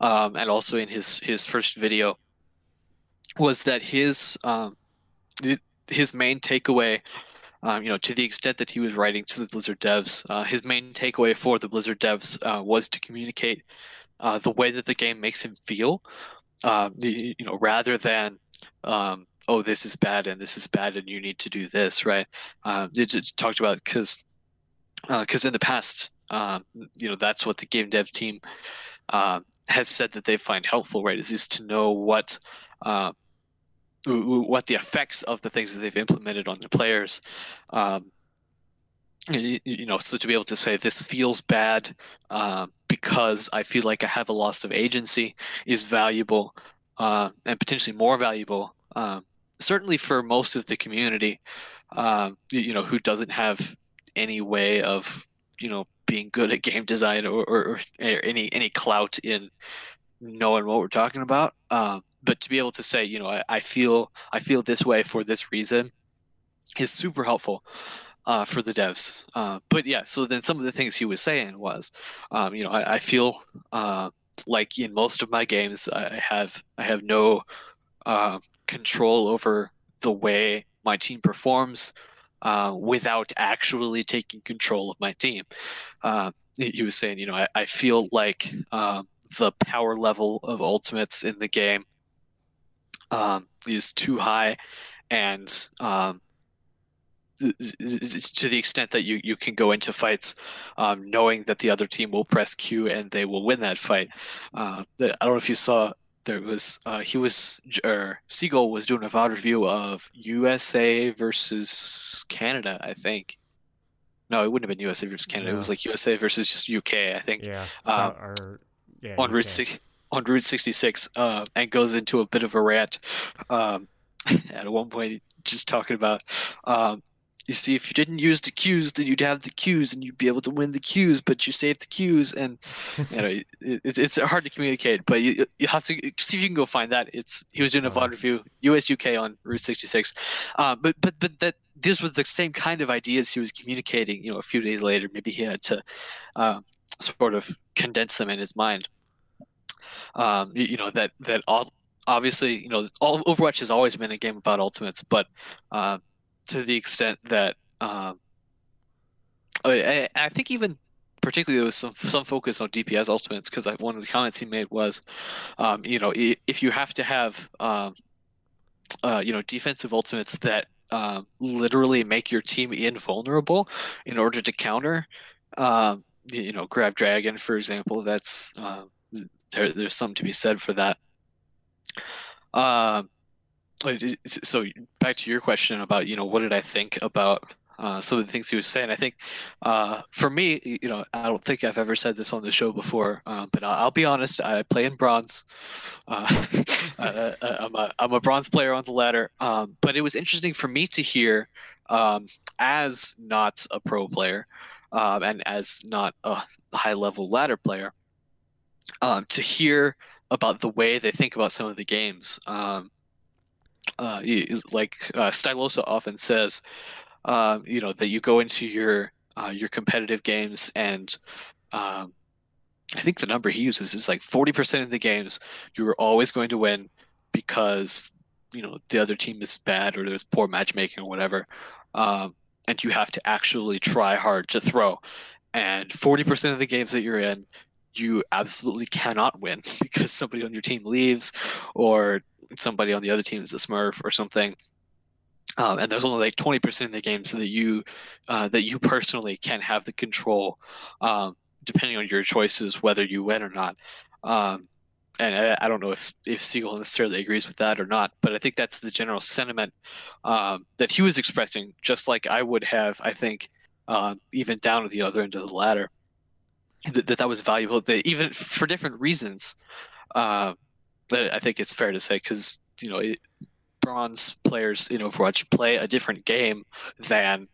and also in his first video, was that his main takeaway, to the extent that he was writing to the Blizzard devs, his main takeaway for the Blizzard devs was to communicate the way that the game makes him feel, rather than, this is bad and this is bad and you need to do this, right? It just talked about, because in the past, that's what the game dev team has said that they find helpful, right? Is to know what the effects of the things that they've implemented on the players, so to be able to say this feels bad because I feel like I have a loss of agency is valuable, and potentially more valuable, certainly for most of the community, who doesn't have any way of, being good at game design or any clout in knowing what we're talking about. But to be able to say, I feel this way for this reason is super helpful. for the devs. But yeah, so then some of the things he was saying was, I feel like in most of my games, I have no control over the way my team performs without actually taking control of my team. He was saying, I feel like the power level of ultimates in the game is too high, and to the extent that you can go into fights knowing that the other team will press Q and they will win that fight. I don't know if you saw, there was Seagull was doing a VOD review of USA versus Canada, I think. No, it wouldn't have been USA versus Canada. No. It was like USA versus just UK, I think. Yeah. On Route 66, and goes into a bit of a rant at one point, just talking about, you see, if you didn't use the Qs, then you'd have the Qs and you'd be able to win the Qs, but you saved the Qs, and it's hard to communicate. But you have to see if you can go find that. He was doing a VOD review, US UK on Route 66, but that these were the same kind of ideas he was communicating. A few days later, maybe he had to sort of condense them in his mind. That obviously, Overwatch has always been a game about ultimates, but to the extent that I think even particularly there was some focus on DPS ultimates, because one of the comments he made was, if you have to have defensive ultimates that literally make your team invulnerable in order to counter, Grab Dragon, for example, that's there's something to be said for that. So back to your question about, what did I think about some of the things he was saying? I think for me, I don't think I've ever said this on the show before, but I'll be honest, I play in bronze. I'm a bronze player on the ladder. But it was interesting for me to hear, as not a pro player, and as not a high-level ladder player, to hear about the way they think about some of the games. Stylosa often says, that you go into your competitive games, and I think the number he uses is like 40% of the games you are always going to win because, the other team is bad or there's poor matchmaking or whatever. And you have to actually try hard to throw. And 40% of the games that you're in, you absolutely cannot win because somebody on your team leaves or somebody on the other team is a smurf or something. And there's only like 20% of the games that you personally can have the control, depending on your choices, whether you win or not. And I don't know if Seagull necessarily agrees with that or not, but I think that's the general sentiment that he was expressing, just like I would have, I think, even down at the other end of the ladder, that was valuable, that even for different reasons. I think it's fair to say, because, bronze players in Overwatch play a different game than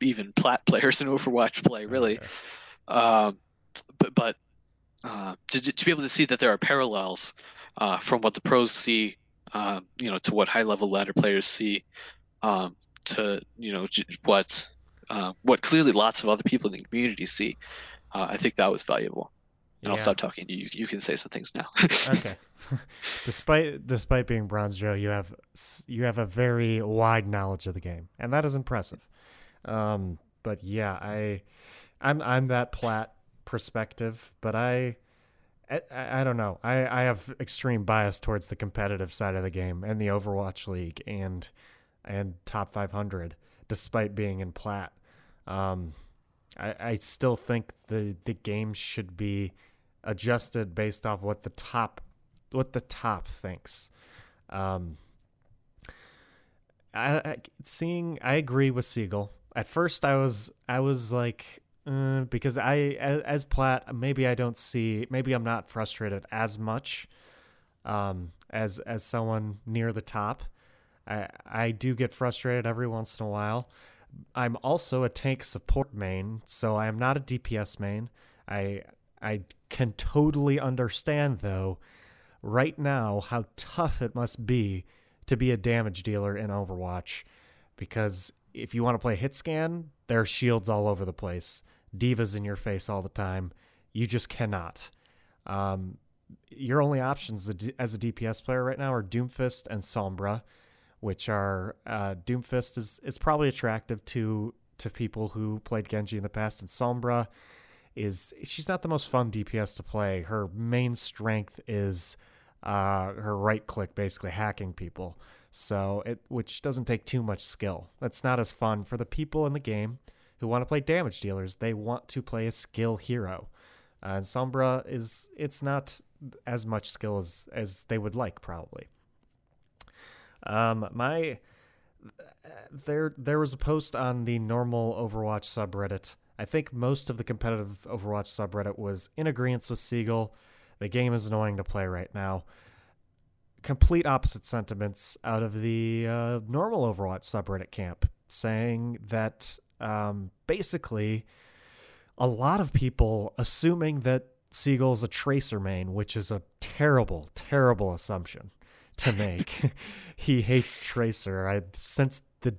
even plat players in Overwatch play, really. Okay. To be able to see that there are parallels from what the pros see, to what high-level ladder players see, to what clearly lots of other people in the community see, I think that was valuable. And yeah. I'll stop talking. You can say some things now. Okay. Despite being bronze, Joe, you have a very wide knowledge of the game, and that is impressive. But yeah, I'm that plat perspective, but I don't know. I have extreme bias towards the competitive side of the game and the Overwatch League and top 500, despite being in plat. I still think the game should be adjusted based off what the top thinks. I agree with Seagull. At first I was like, because as plat, maybe I'm not frustrated as much as someone near the top. I do get frustrated every once in a while. I'm also a tank support main, so I am not a DPS main. I can totally understand, though, right now how tough it must be to be a damage dealer in Overwatch, because if you want to play hit scan, there are shields all over the place. Divas in your face all the time. You just cannot. Your only options as a DPS player right now are Doomfist and Sombra, which are Doomfist is probably attractive to people who played Genji in the past, and Sombra she's not the most fun DPS to play. Her main strength is her right click, basically hacking people. So which doesn't take too much skill. That's not as fun for the people in the game who want to play damage dealers. They want to play a skill hero. And Sombra it's not as much skill as they would like, probably. There was a post on the normal Overwatch subreddit. I think most of the competitive Overwatch subreddit was in agreement with Seagull. The game is annoying to play right now. Complete opposite sentiments out of the normal Overwatch subreddit camp, saying that basically a lot of people assuming that Seagull's a Tracer main, which is a terrible, terrible assumption to make. He hates Tracer. Since the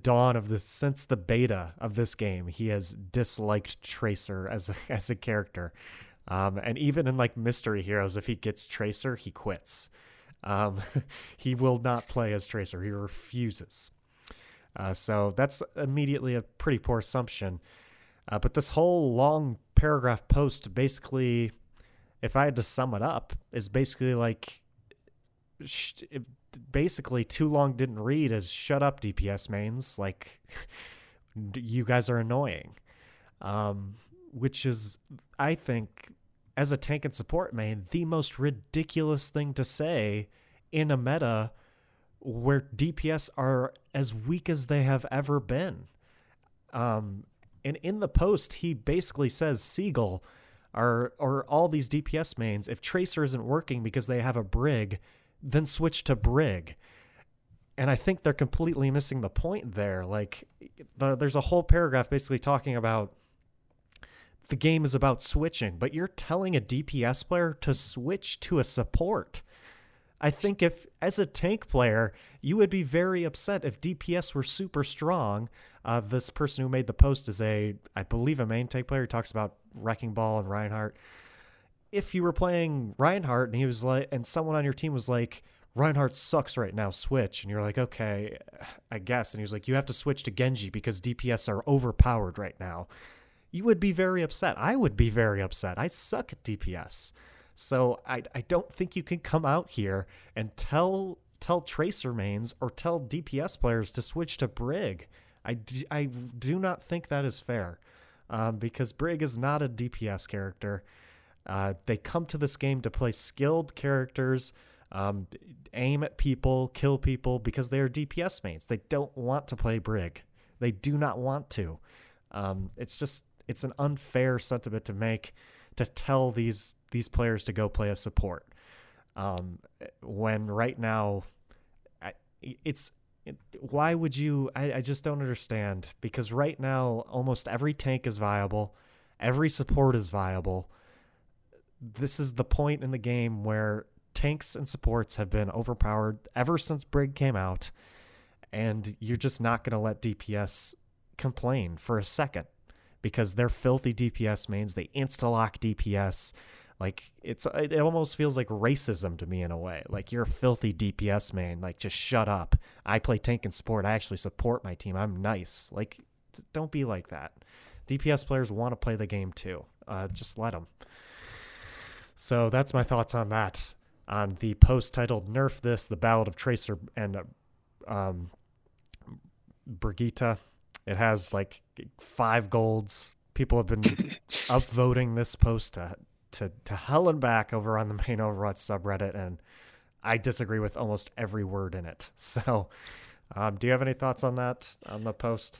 beta of this game, he has disliked Tracer as a character. And even in like Mystery Heroes, if he gets Tracer, he quits. He will not play as Tracer. He refuses. So that's immediately a pretty poor assumption. But this whole long paragraph post basically, if I had to sum it up, is basically like... Basically, too long didn't read as shut up DPS mains. Like, you guys are annoying. Which is, I think, as a tank and support main, the most ridiculous thing to say in a meta where DPS are as weak as they have ever been. And in the post, he basically says Seagull or all these DPS mains, if Tracer isn't working because they have a Brig, then switch to Brig. And I think they're completely missing the point there. Like, there's a whole paragraph basically talking about the game is about switching, but you're telling a DPS player to switch to a support. I think if, as a tank player, you would be very upset if DPS were super strong. This person who made the post is I believe a main tank player. He talks about Wrecking Ball and Reinhardt. If you were playing Reinhardt and he was like, and someone on your team was like, Reinhardt sucks right now, switch. And you're like, okay, I guess. And he was like, you have to switch to Genji because DPS are overpowered right now. You would be very upset. I would be very upset. I suck at DPS. So I don't think you can come out here and tell Tracer mains or tell DPS players to switch to Brig. I do not think that is fair because Brig is not a DPS character. They come to this game to play skilled characters, aim at people, kill people, because they are DPS mains. They don't want to play Brig. They do not want to. It's an unfair sentiment to make, to tell these players to go play a support. When right now, why would you? I just don't understand, because right now almost every tank is viable. Every support is viable. This is the point in the game where tanks and supports have been overpowered ever since Brig came out, and you're just not going to let DPS complain for a second because they're filthy DPS mains. They insta-lock DPS. Like, it almost feels like racism to me in a way. Like, you're a filthy DPS main. Like, just shut up. I play tank and support. I actually support my team. I'm nice. Like, don't be like that. DPS players want to play the game too. Just let them. So that's my thoughts on that. On the post titled "Nerf This: The Ballad of Tracer and Brigitte," it has like 5 golds. People have been upvoting this post to hell and back over on the main Overwatch subreddit, and I disagree with almost every word in it. So, do you have any thoughts on that, on the post?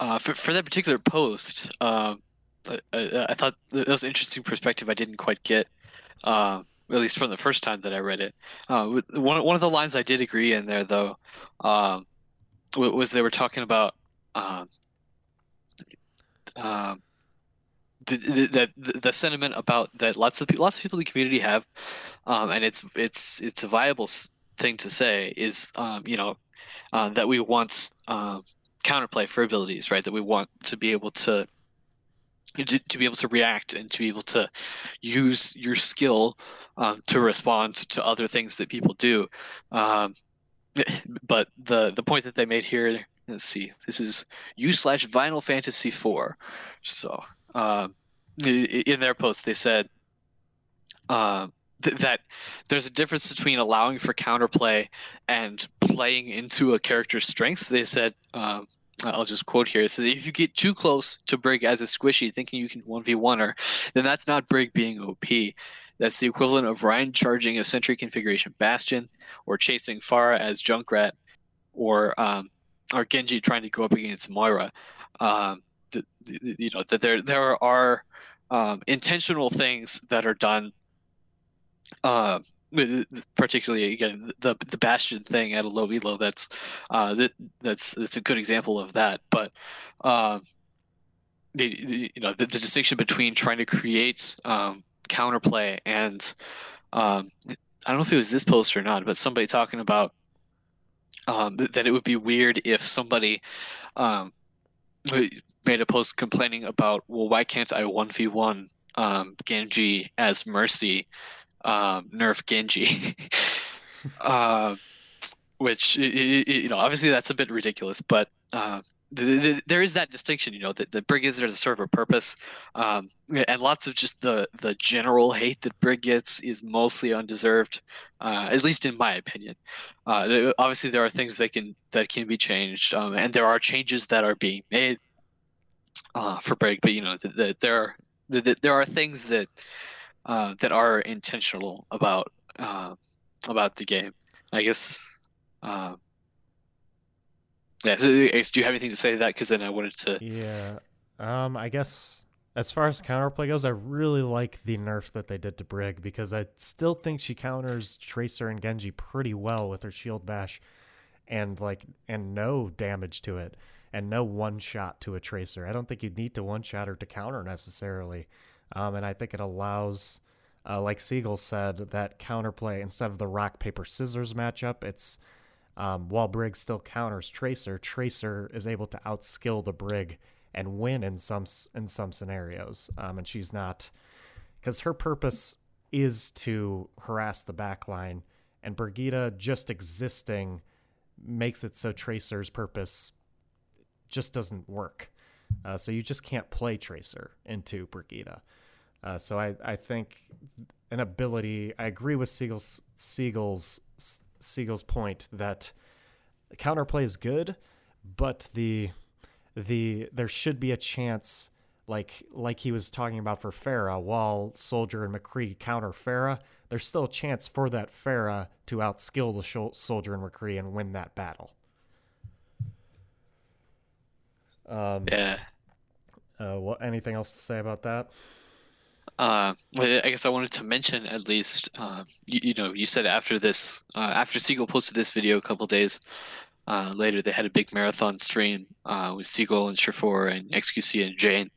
For that particular post, I thought that was an interesting perspective I didn't quite get. At least from the first time that I read it. One of the lines I did agree in there, though, was they were talking about the sentiment about that lots of people in the community have, and it's a viable thing to say is that we want counterplay for abilities, right? That we want to be able to be able to react and to be able to use your skill to respond to other things that people do. But the point that they made here, let's see, this is u/Vinyl Fantasy 4. So in their post, they said that there's a difference between allowing for counterplay and playing into a character's strengths. They said, I'll just quote here. It says, if you get too close to Brig as a squishy thinking you can 1v1 her, then that's not Brig being OP. That's the equivalent of Ryan charging a sentry configuration Bastion, or chasing Pharah as Junkrat, or Genji trying to go up against Moira. You know, that there are intentional things that are done. Particularly again, the Bastion thing at a low elo, that's a good example of that. But the distinction between trying to create counterplay and I don't know if it was this post or not, but somebody talking about that it would be weird if somebody made a post complaining about, well, why can't I 1v1 Genji as Mercy, nerf Genji, which, you know, obviously that's a bit ridiculous, but there is that distinction, you know, that the Brig is there to serve a purpose, and lots of just the general hate that Brig gets is mostly undeserved, at least in my opinion. Obviously there are things that can be changed, and there are changes that are being made for Brig, but you know, there are things that that are intentional about the game, I guess. So do you have anything to say to that? Because then I wanted to. Yeah. I guess as far as counterplay goes, I really like the nerf that they did to Brig, because I still think she counters Tracer and Genji pretty well with her shield bash, and no damage to it, and no one shot to a Tracer. I don't think you'd need to one shot her to counter necessarily. And I think it allows, like Seagull said, that counterplay instead of the rock, paper, scissors matchup. It's while Brig still counters Tracer, Tracer is able to outskill the Brig and win in some scenarios. And she's not, because her purpose is to harass the backline, and Brigitte just existing makes it so Tracer's purpose just doesn't work. So you just can't play Tracer into Brigitte. So I think an ability, I agree with Seagull's point that counterplay is good, but there should be a chance, like he was talking about for Pharah, while Soldier and McCree counter Pharah, there's still a chance for that Pharah to outskill the Soldier and McCree and win that battle. Yeah. What? Anything else to say about that? I guess I wanted to mention at least. You said after this, after Seagull posted this video a couple days later, they had a big marathon stream with Seagull and Surefour and XQC and Jane.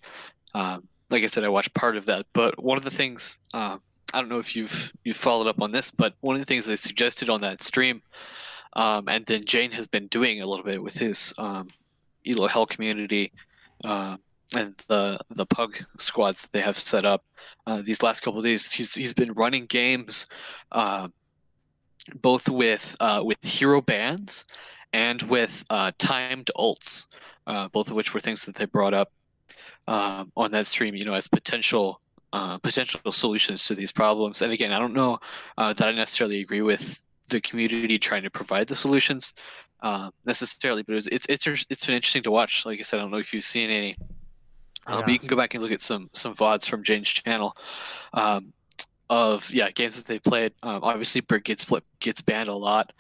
Like I said, I watched part of that. But one of the things, I don't know if you've followed up on this, but one of the things they suggested on that stream, and then Jane has been doing a little bit with his. Elo Hell community and the Pug squads that they have set up these last couple of days. He's been running games both with hero bans and with timed ults, both of which were things that they brought up on that stream, you know, as potential solutions to these problems. And again, I don't know that I necessarily agree with the community trying to provide the solutions necessarily, but it's been interesting to watch. Like I said, I don't know if you've seen any, but you can go back and look at some VODs from Jane's channel of games that they played. Obviously, Brig gets banned a lot,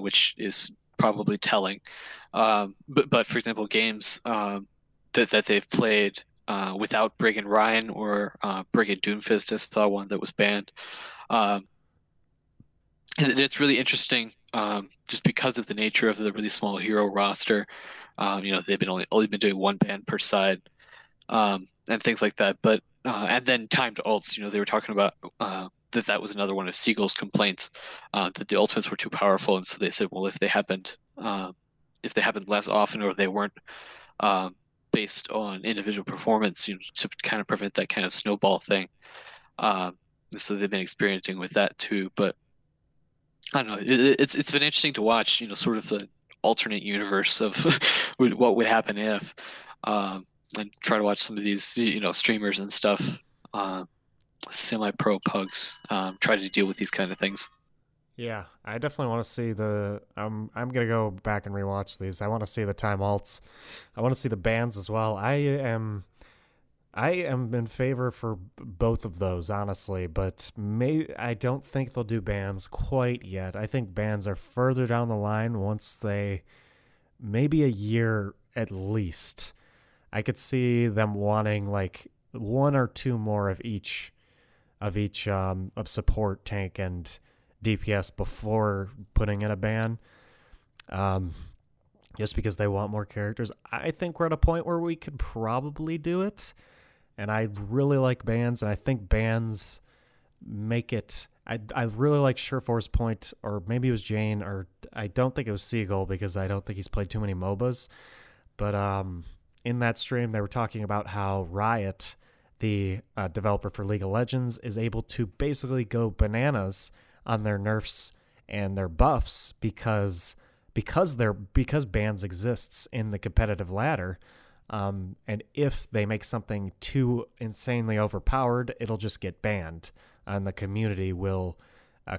which is probably telling. But for example, games that they've played without Brig and Ryan, or Brig and Doomfist. I saw one that was banned. And it's really interesting, just because of the nature of the really small hero roster. You know, they've been only been doing one ban per side, and things like that. But and then timed ults. You know, they were talking about that was another one of Seagull's complaints, that the ultimates were too powerful, and so they said, well, if they happened if they happened less often or they weren't based on individual performance, you know, to kind of prevent that kind of snowball thing. So they've been experimenting with that too. But I don't know. It's been interesting to watch, you know, sort of the alternate universe of what would happen if, and try to watch some of these, you know, streamers and stuff, semi-pro pugs, try to deal with these kind of things. Yeah, I definitely want to see the. I'm gonna go back and rewatch these. I want to see the time alts. I want to see the bans as well. I am in favor for both of those, honestly, but I don't think they'll do bans quite yet. I think bans are further down the line once they, maybe a year at least. I could see them wanting like one or two more of each of support, tank, and DPS before putting in a ban, just because they want more characters. I think we're at a point where we could probably do it. And I really like bans, and I think bans make it. I really like Surefour's point, or maybe it was Jane, or I don't think it was Seagull because I don't think he's played too many MOBAs. But in that stream, they were talking about how Riot, the developer for League of Legends, is able to basically go bananas on their nerfs and their buffs because bans exists in the competitive ladder. And if they make something too insanely overpowered, it'll just get banned, and the community will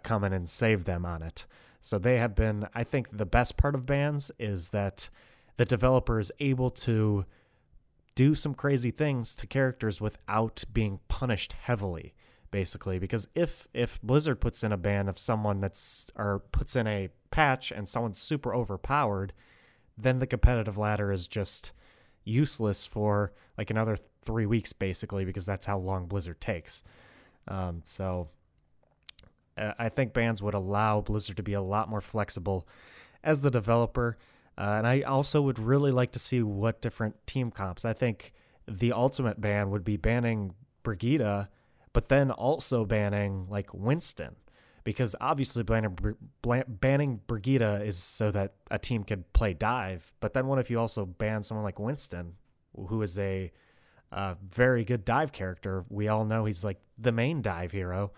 come in and save them on it. So they have been, I think the best part of bans is that the developer is able to do some crazy things to characters without being punished heavily, basically. Because if Blizzard puts in a ban of someone puts in a patch and someone's super overpowered, then the competitive ladder is just useless for like another 3 weeks, basically, because that's how long Blizzard takes. So I think bans would allow Blizzard to be a lot more flexible as the developer. And I also would really like to see what different team comps. I think the ultimate ban would be banning Brigida, but then also banning like Winston, because obviously banning Brigida is so that a team could play dive. But then what if you also ban someone like Winston, who is a very good dive character? We all know he's like the main dive hero.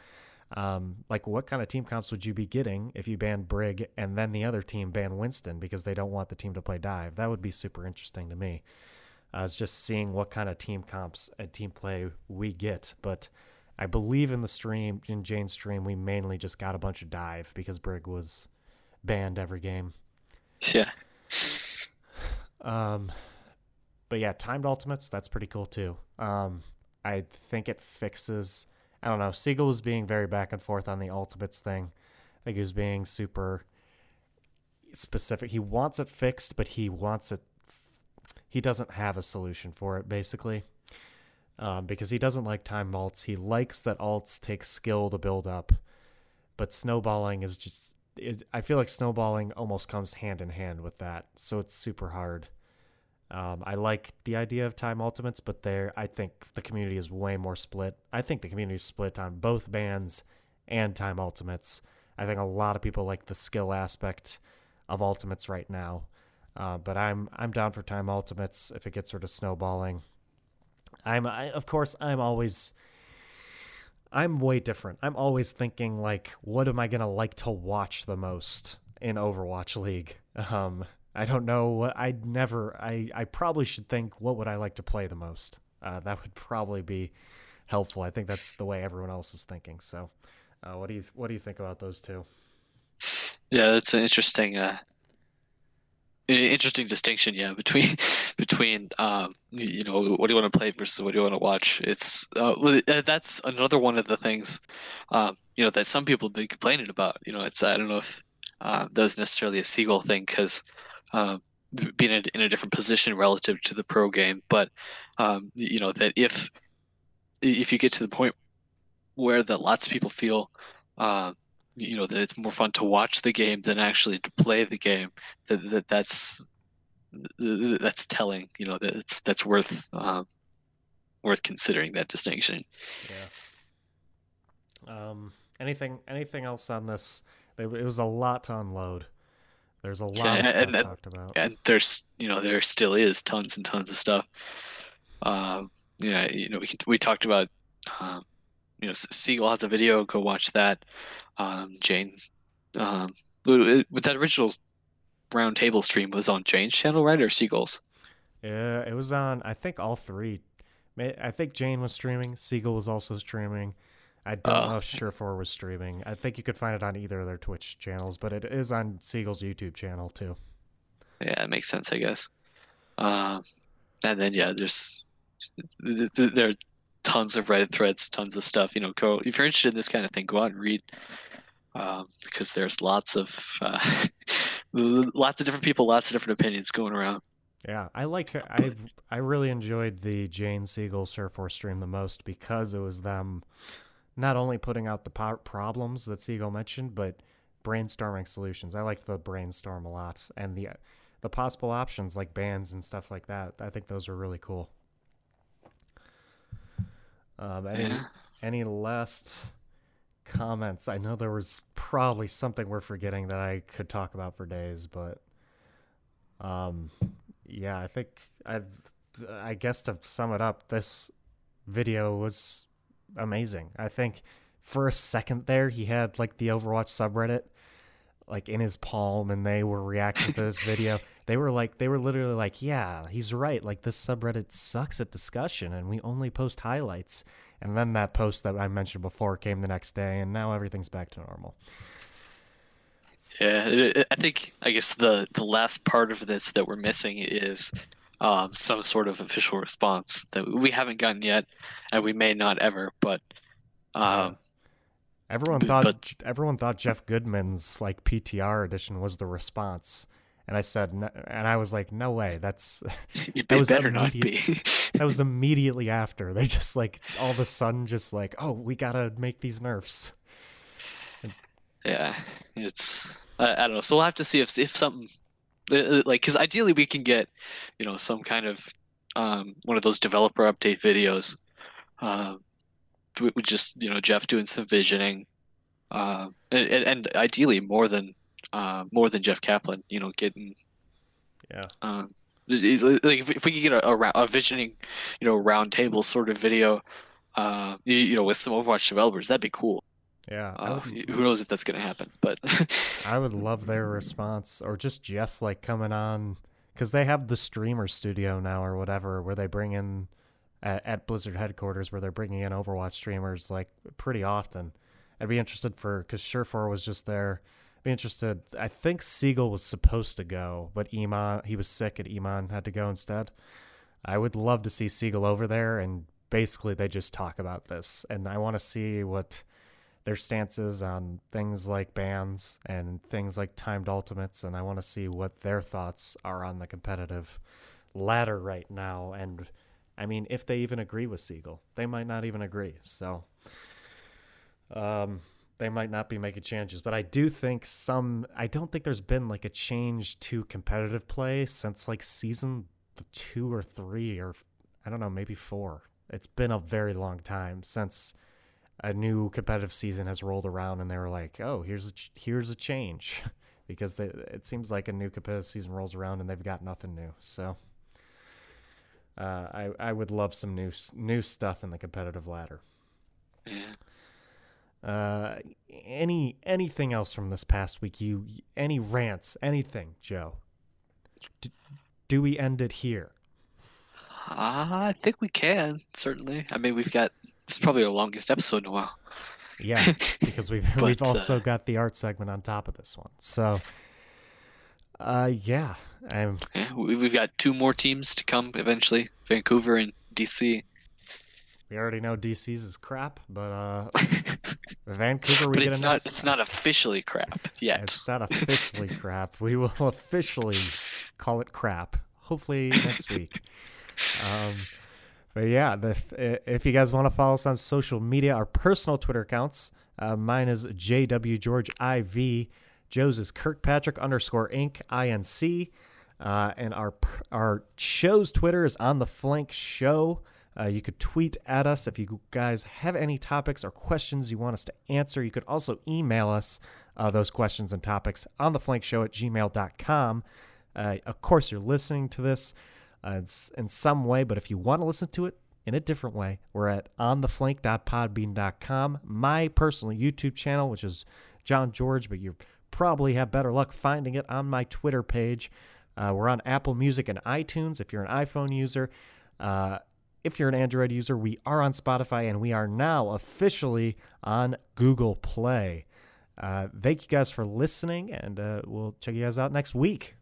Like what kind of team comps would you be getting if you ban Brig and then the other team ban Winston because they don't want the team to play dive? That would be super interesting to me. It's just seeing what kind of team comps and team play we get. But I believe in Jane's stream, we mainly just got a bunch of dive because Brig was banned every game. Yeah. But yeah, timed ultimates, that's pretty cool too. I think it fixes, I don't know, Seagull was being very back and forth on the ultimates thing. I think he was being super specific. He wants it fixed, but he doesn't have a solution for it, basically. Because he doesn't like time alts. He likes that alts take skill to build up. But snowballing is just... I feel like snowballing almost comes hand in hand with that. So it's super hard. I like the idea of time ultimates, but I think the community is way more split. I think the community is split on both bans and time ultimates. I think a lot of people like the skill aspect of ultimates right now. But I'm down for time ultimates if it gets sort of snowballing. I'm way different. I'm always thinking like, what am I going to like to watch the most in Overwatch League? I don't know what I probably should think, what would I like to play the most? That would probably be helpful. I think that's the way everyone else is thinking. So what do you think about those two? Yeah, that's an interesting distinction, yeah, between you know, what do you want to play versus what do you want to watch. It's that's another one of the things you know, that some people have been complaining about. You know, it's I don't know if that was necessarily a Seagull thing because being in a different position relative to the pro game, but you know, that if you get to the point where that lots of people feel you know, that it's more fun to watch the game than actually to play the game, that's telling, you know, that that's worth considering, that distinction. Yeah. Anything else on this? It was a lot to unload There's a lot of stuff talked about. And there's, there still is tons and tons of stuff. We talked about, Seagull has a video. Go watch that. Jane, with that original roundtable stream was on Jane's channel, right, or Seagull's? Yeah, it was on. I think all three. I think Jane was streaming. Seagull was also streaming. I don't know if Surefour was streaming. I think you could find it on either of their Twitch channels, but it is on Seagull's YouTube channel too. Yeah, it makes sense, I guess. And then there are tons of Reddit threads, tons of stuff. Go if you're interested in this kind of thing, go out and read, because there's lots of lots of different people, lots of different opinions going around. Yeah, I really enjoyed the Jane, Seagull, Surefour stream the most because it was them not only putting out the problems that Seagull mentioned, but brainstorming solutions. I liked the brainstorm a lot, and the possible options like bans and stuff like that. I think those were really cool. Any last comments? I know there was probably something we're forgetting that I could talk about for days, but I think I guess to sum it up, this video was amazing. I think for a second there, he had like the Overwatch subreddit like in his palm, and they were reacting to this video. They were literally like, yeah, he's right. Like, this subreddit sucks at discussion, and we only post highlights. And then that post that I mentioned before came the next day, and now everything's back to normal. Yeah, I guess the last part of this that we're missing is some sort of official response that we haven't gotten yet, and we may not ever. But everyone thought Jeff Goodman's like PTR edition was the response, and I said, no, and I was like, no way, that better not be. That was immediately after. They just like all of a sudden just like, oh, we gotta make these nerfs. Yeah, it's I don't know. So we'll have to see if something like, because ideally we can get some kind of one of those developer update videos with just Jeff doing some visioning, and ideally more than Jeff Kaplan, getting like if we could get a visioning roundtable sort of video with some Overwatch developers, that'd be cool. Yeah. Who knows if that's going to happen, but I would love their response, or just Jeff like coming on, because they have the streamer studio now or whatever, where they bring in at Blizzard headquarters, where they're bringing in Overwatch streamers like pretty often. I'd be interested because Surefour was just there. I'd be interested. I think Seagull was supposed to go, but Iman, he was sick and Iman had to go instead. I would love to see Seagull over there, and basically they just talk about this, and I want to see what their stances on things like bans and things like timed ultimates, and I want to see what their thoughts are on the competitive ladder right now. And I mean, if they even agree with Seagull, they might not even agree, so they might not be making changes. But I do think I don't think there's been like a change to competitive play since like season 2 or 3, or I don't know, maybe 4. It's been a very long time since a new competitive season has rolled around and they were like, oh, here's a change, because it seems like a new competitive season rolls around and they've got nothing new. So I would love some new stuff in the competitive ladder. Yeah. Anything else from this past week? Any rants, anything, Joe? Do we end it here? I think we can, certainly. I mean, it's probably our longest episode in a while. Yeah, because we've also got the art segment on top of this one. So, we've got 2 more teams to come eventually: Vancouver and DC. We already know DC's is crap, but Vancouver. But it's not officially crap yet. It's not officially crap. We will officially call it crap. Hopefully next week. But yeah, if you guys want to follow us on social media, our personal Twitter accounts, mine is JWGeorgeIV, Joe's is Kirkpatrick_Inc, INC, and our show's Twitter is On the Flank Show. You could tweet at us if you guys have any topics or questions you want us to answer. You could also email us those questions and topics on theflankshow@gmail.com. Of course, you're listening to this in some way, but if you want to listen to it in a different way, we're at ontheflank.podbean.com. My personal YouTube channel, which is John George, but you probably have better luck finding it on my Twitter page. We're on Apple Music and iTunes if you're an iPhone user. If you're an Android user, we are on Spotify, and we are now officially on Google Play. Thank you guys for listening, and we'll check you guys out next week.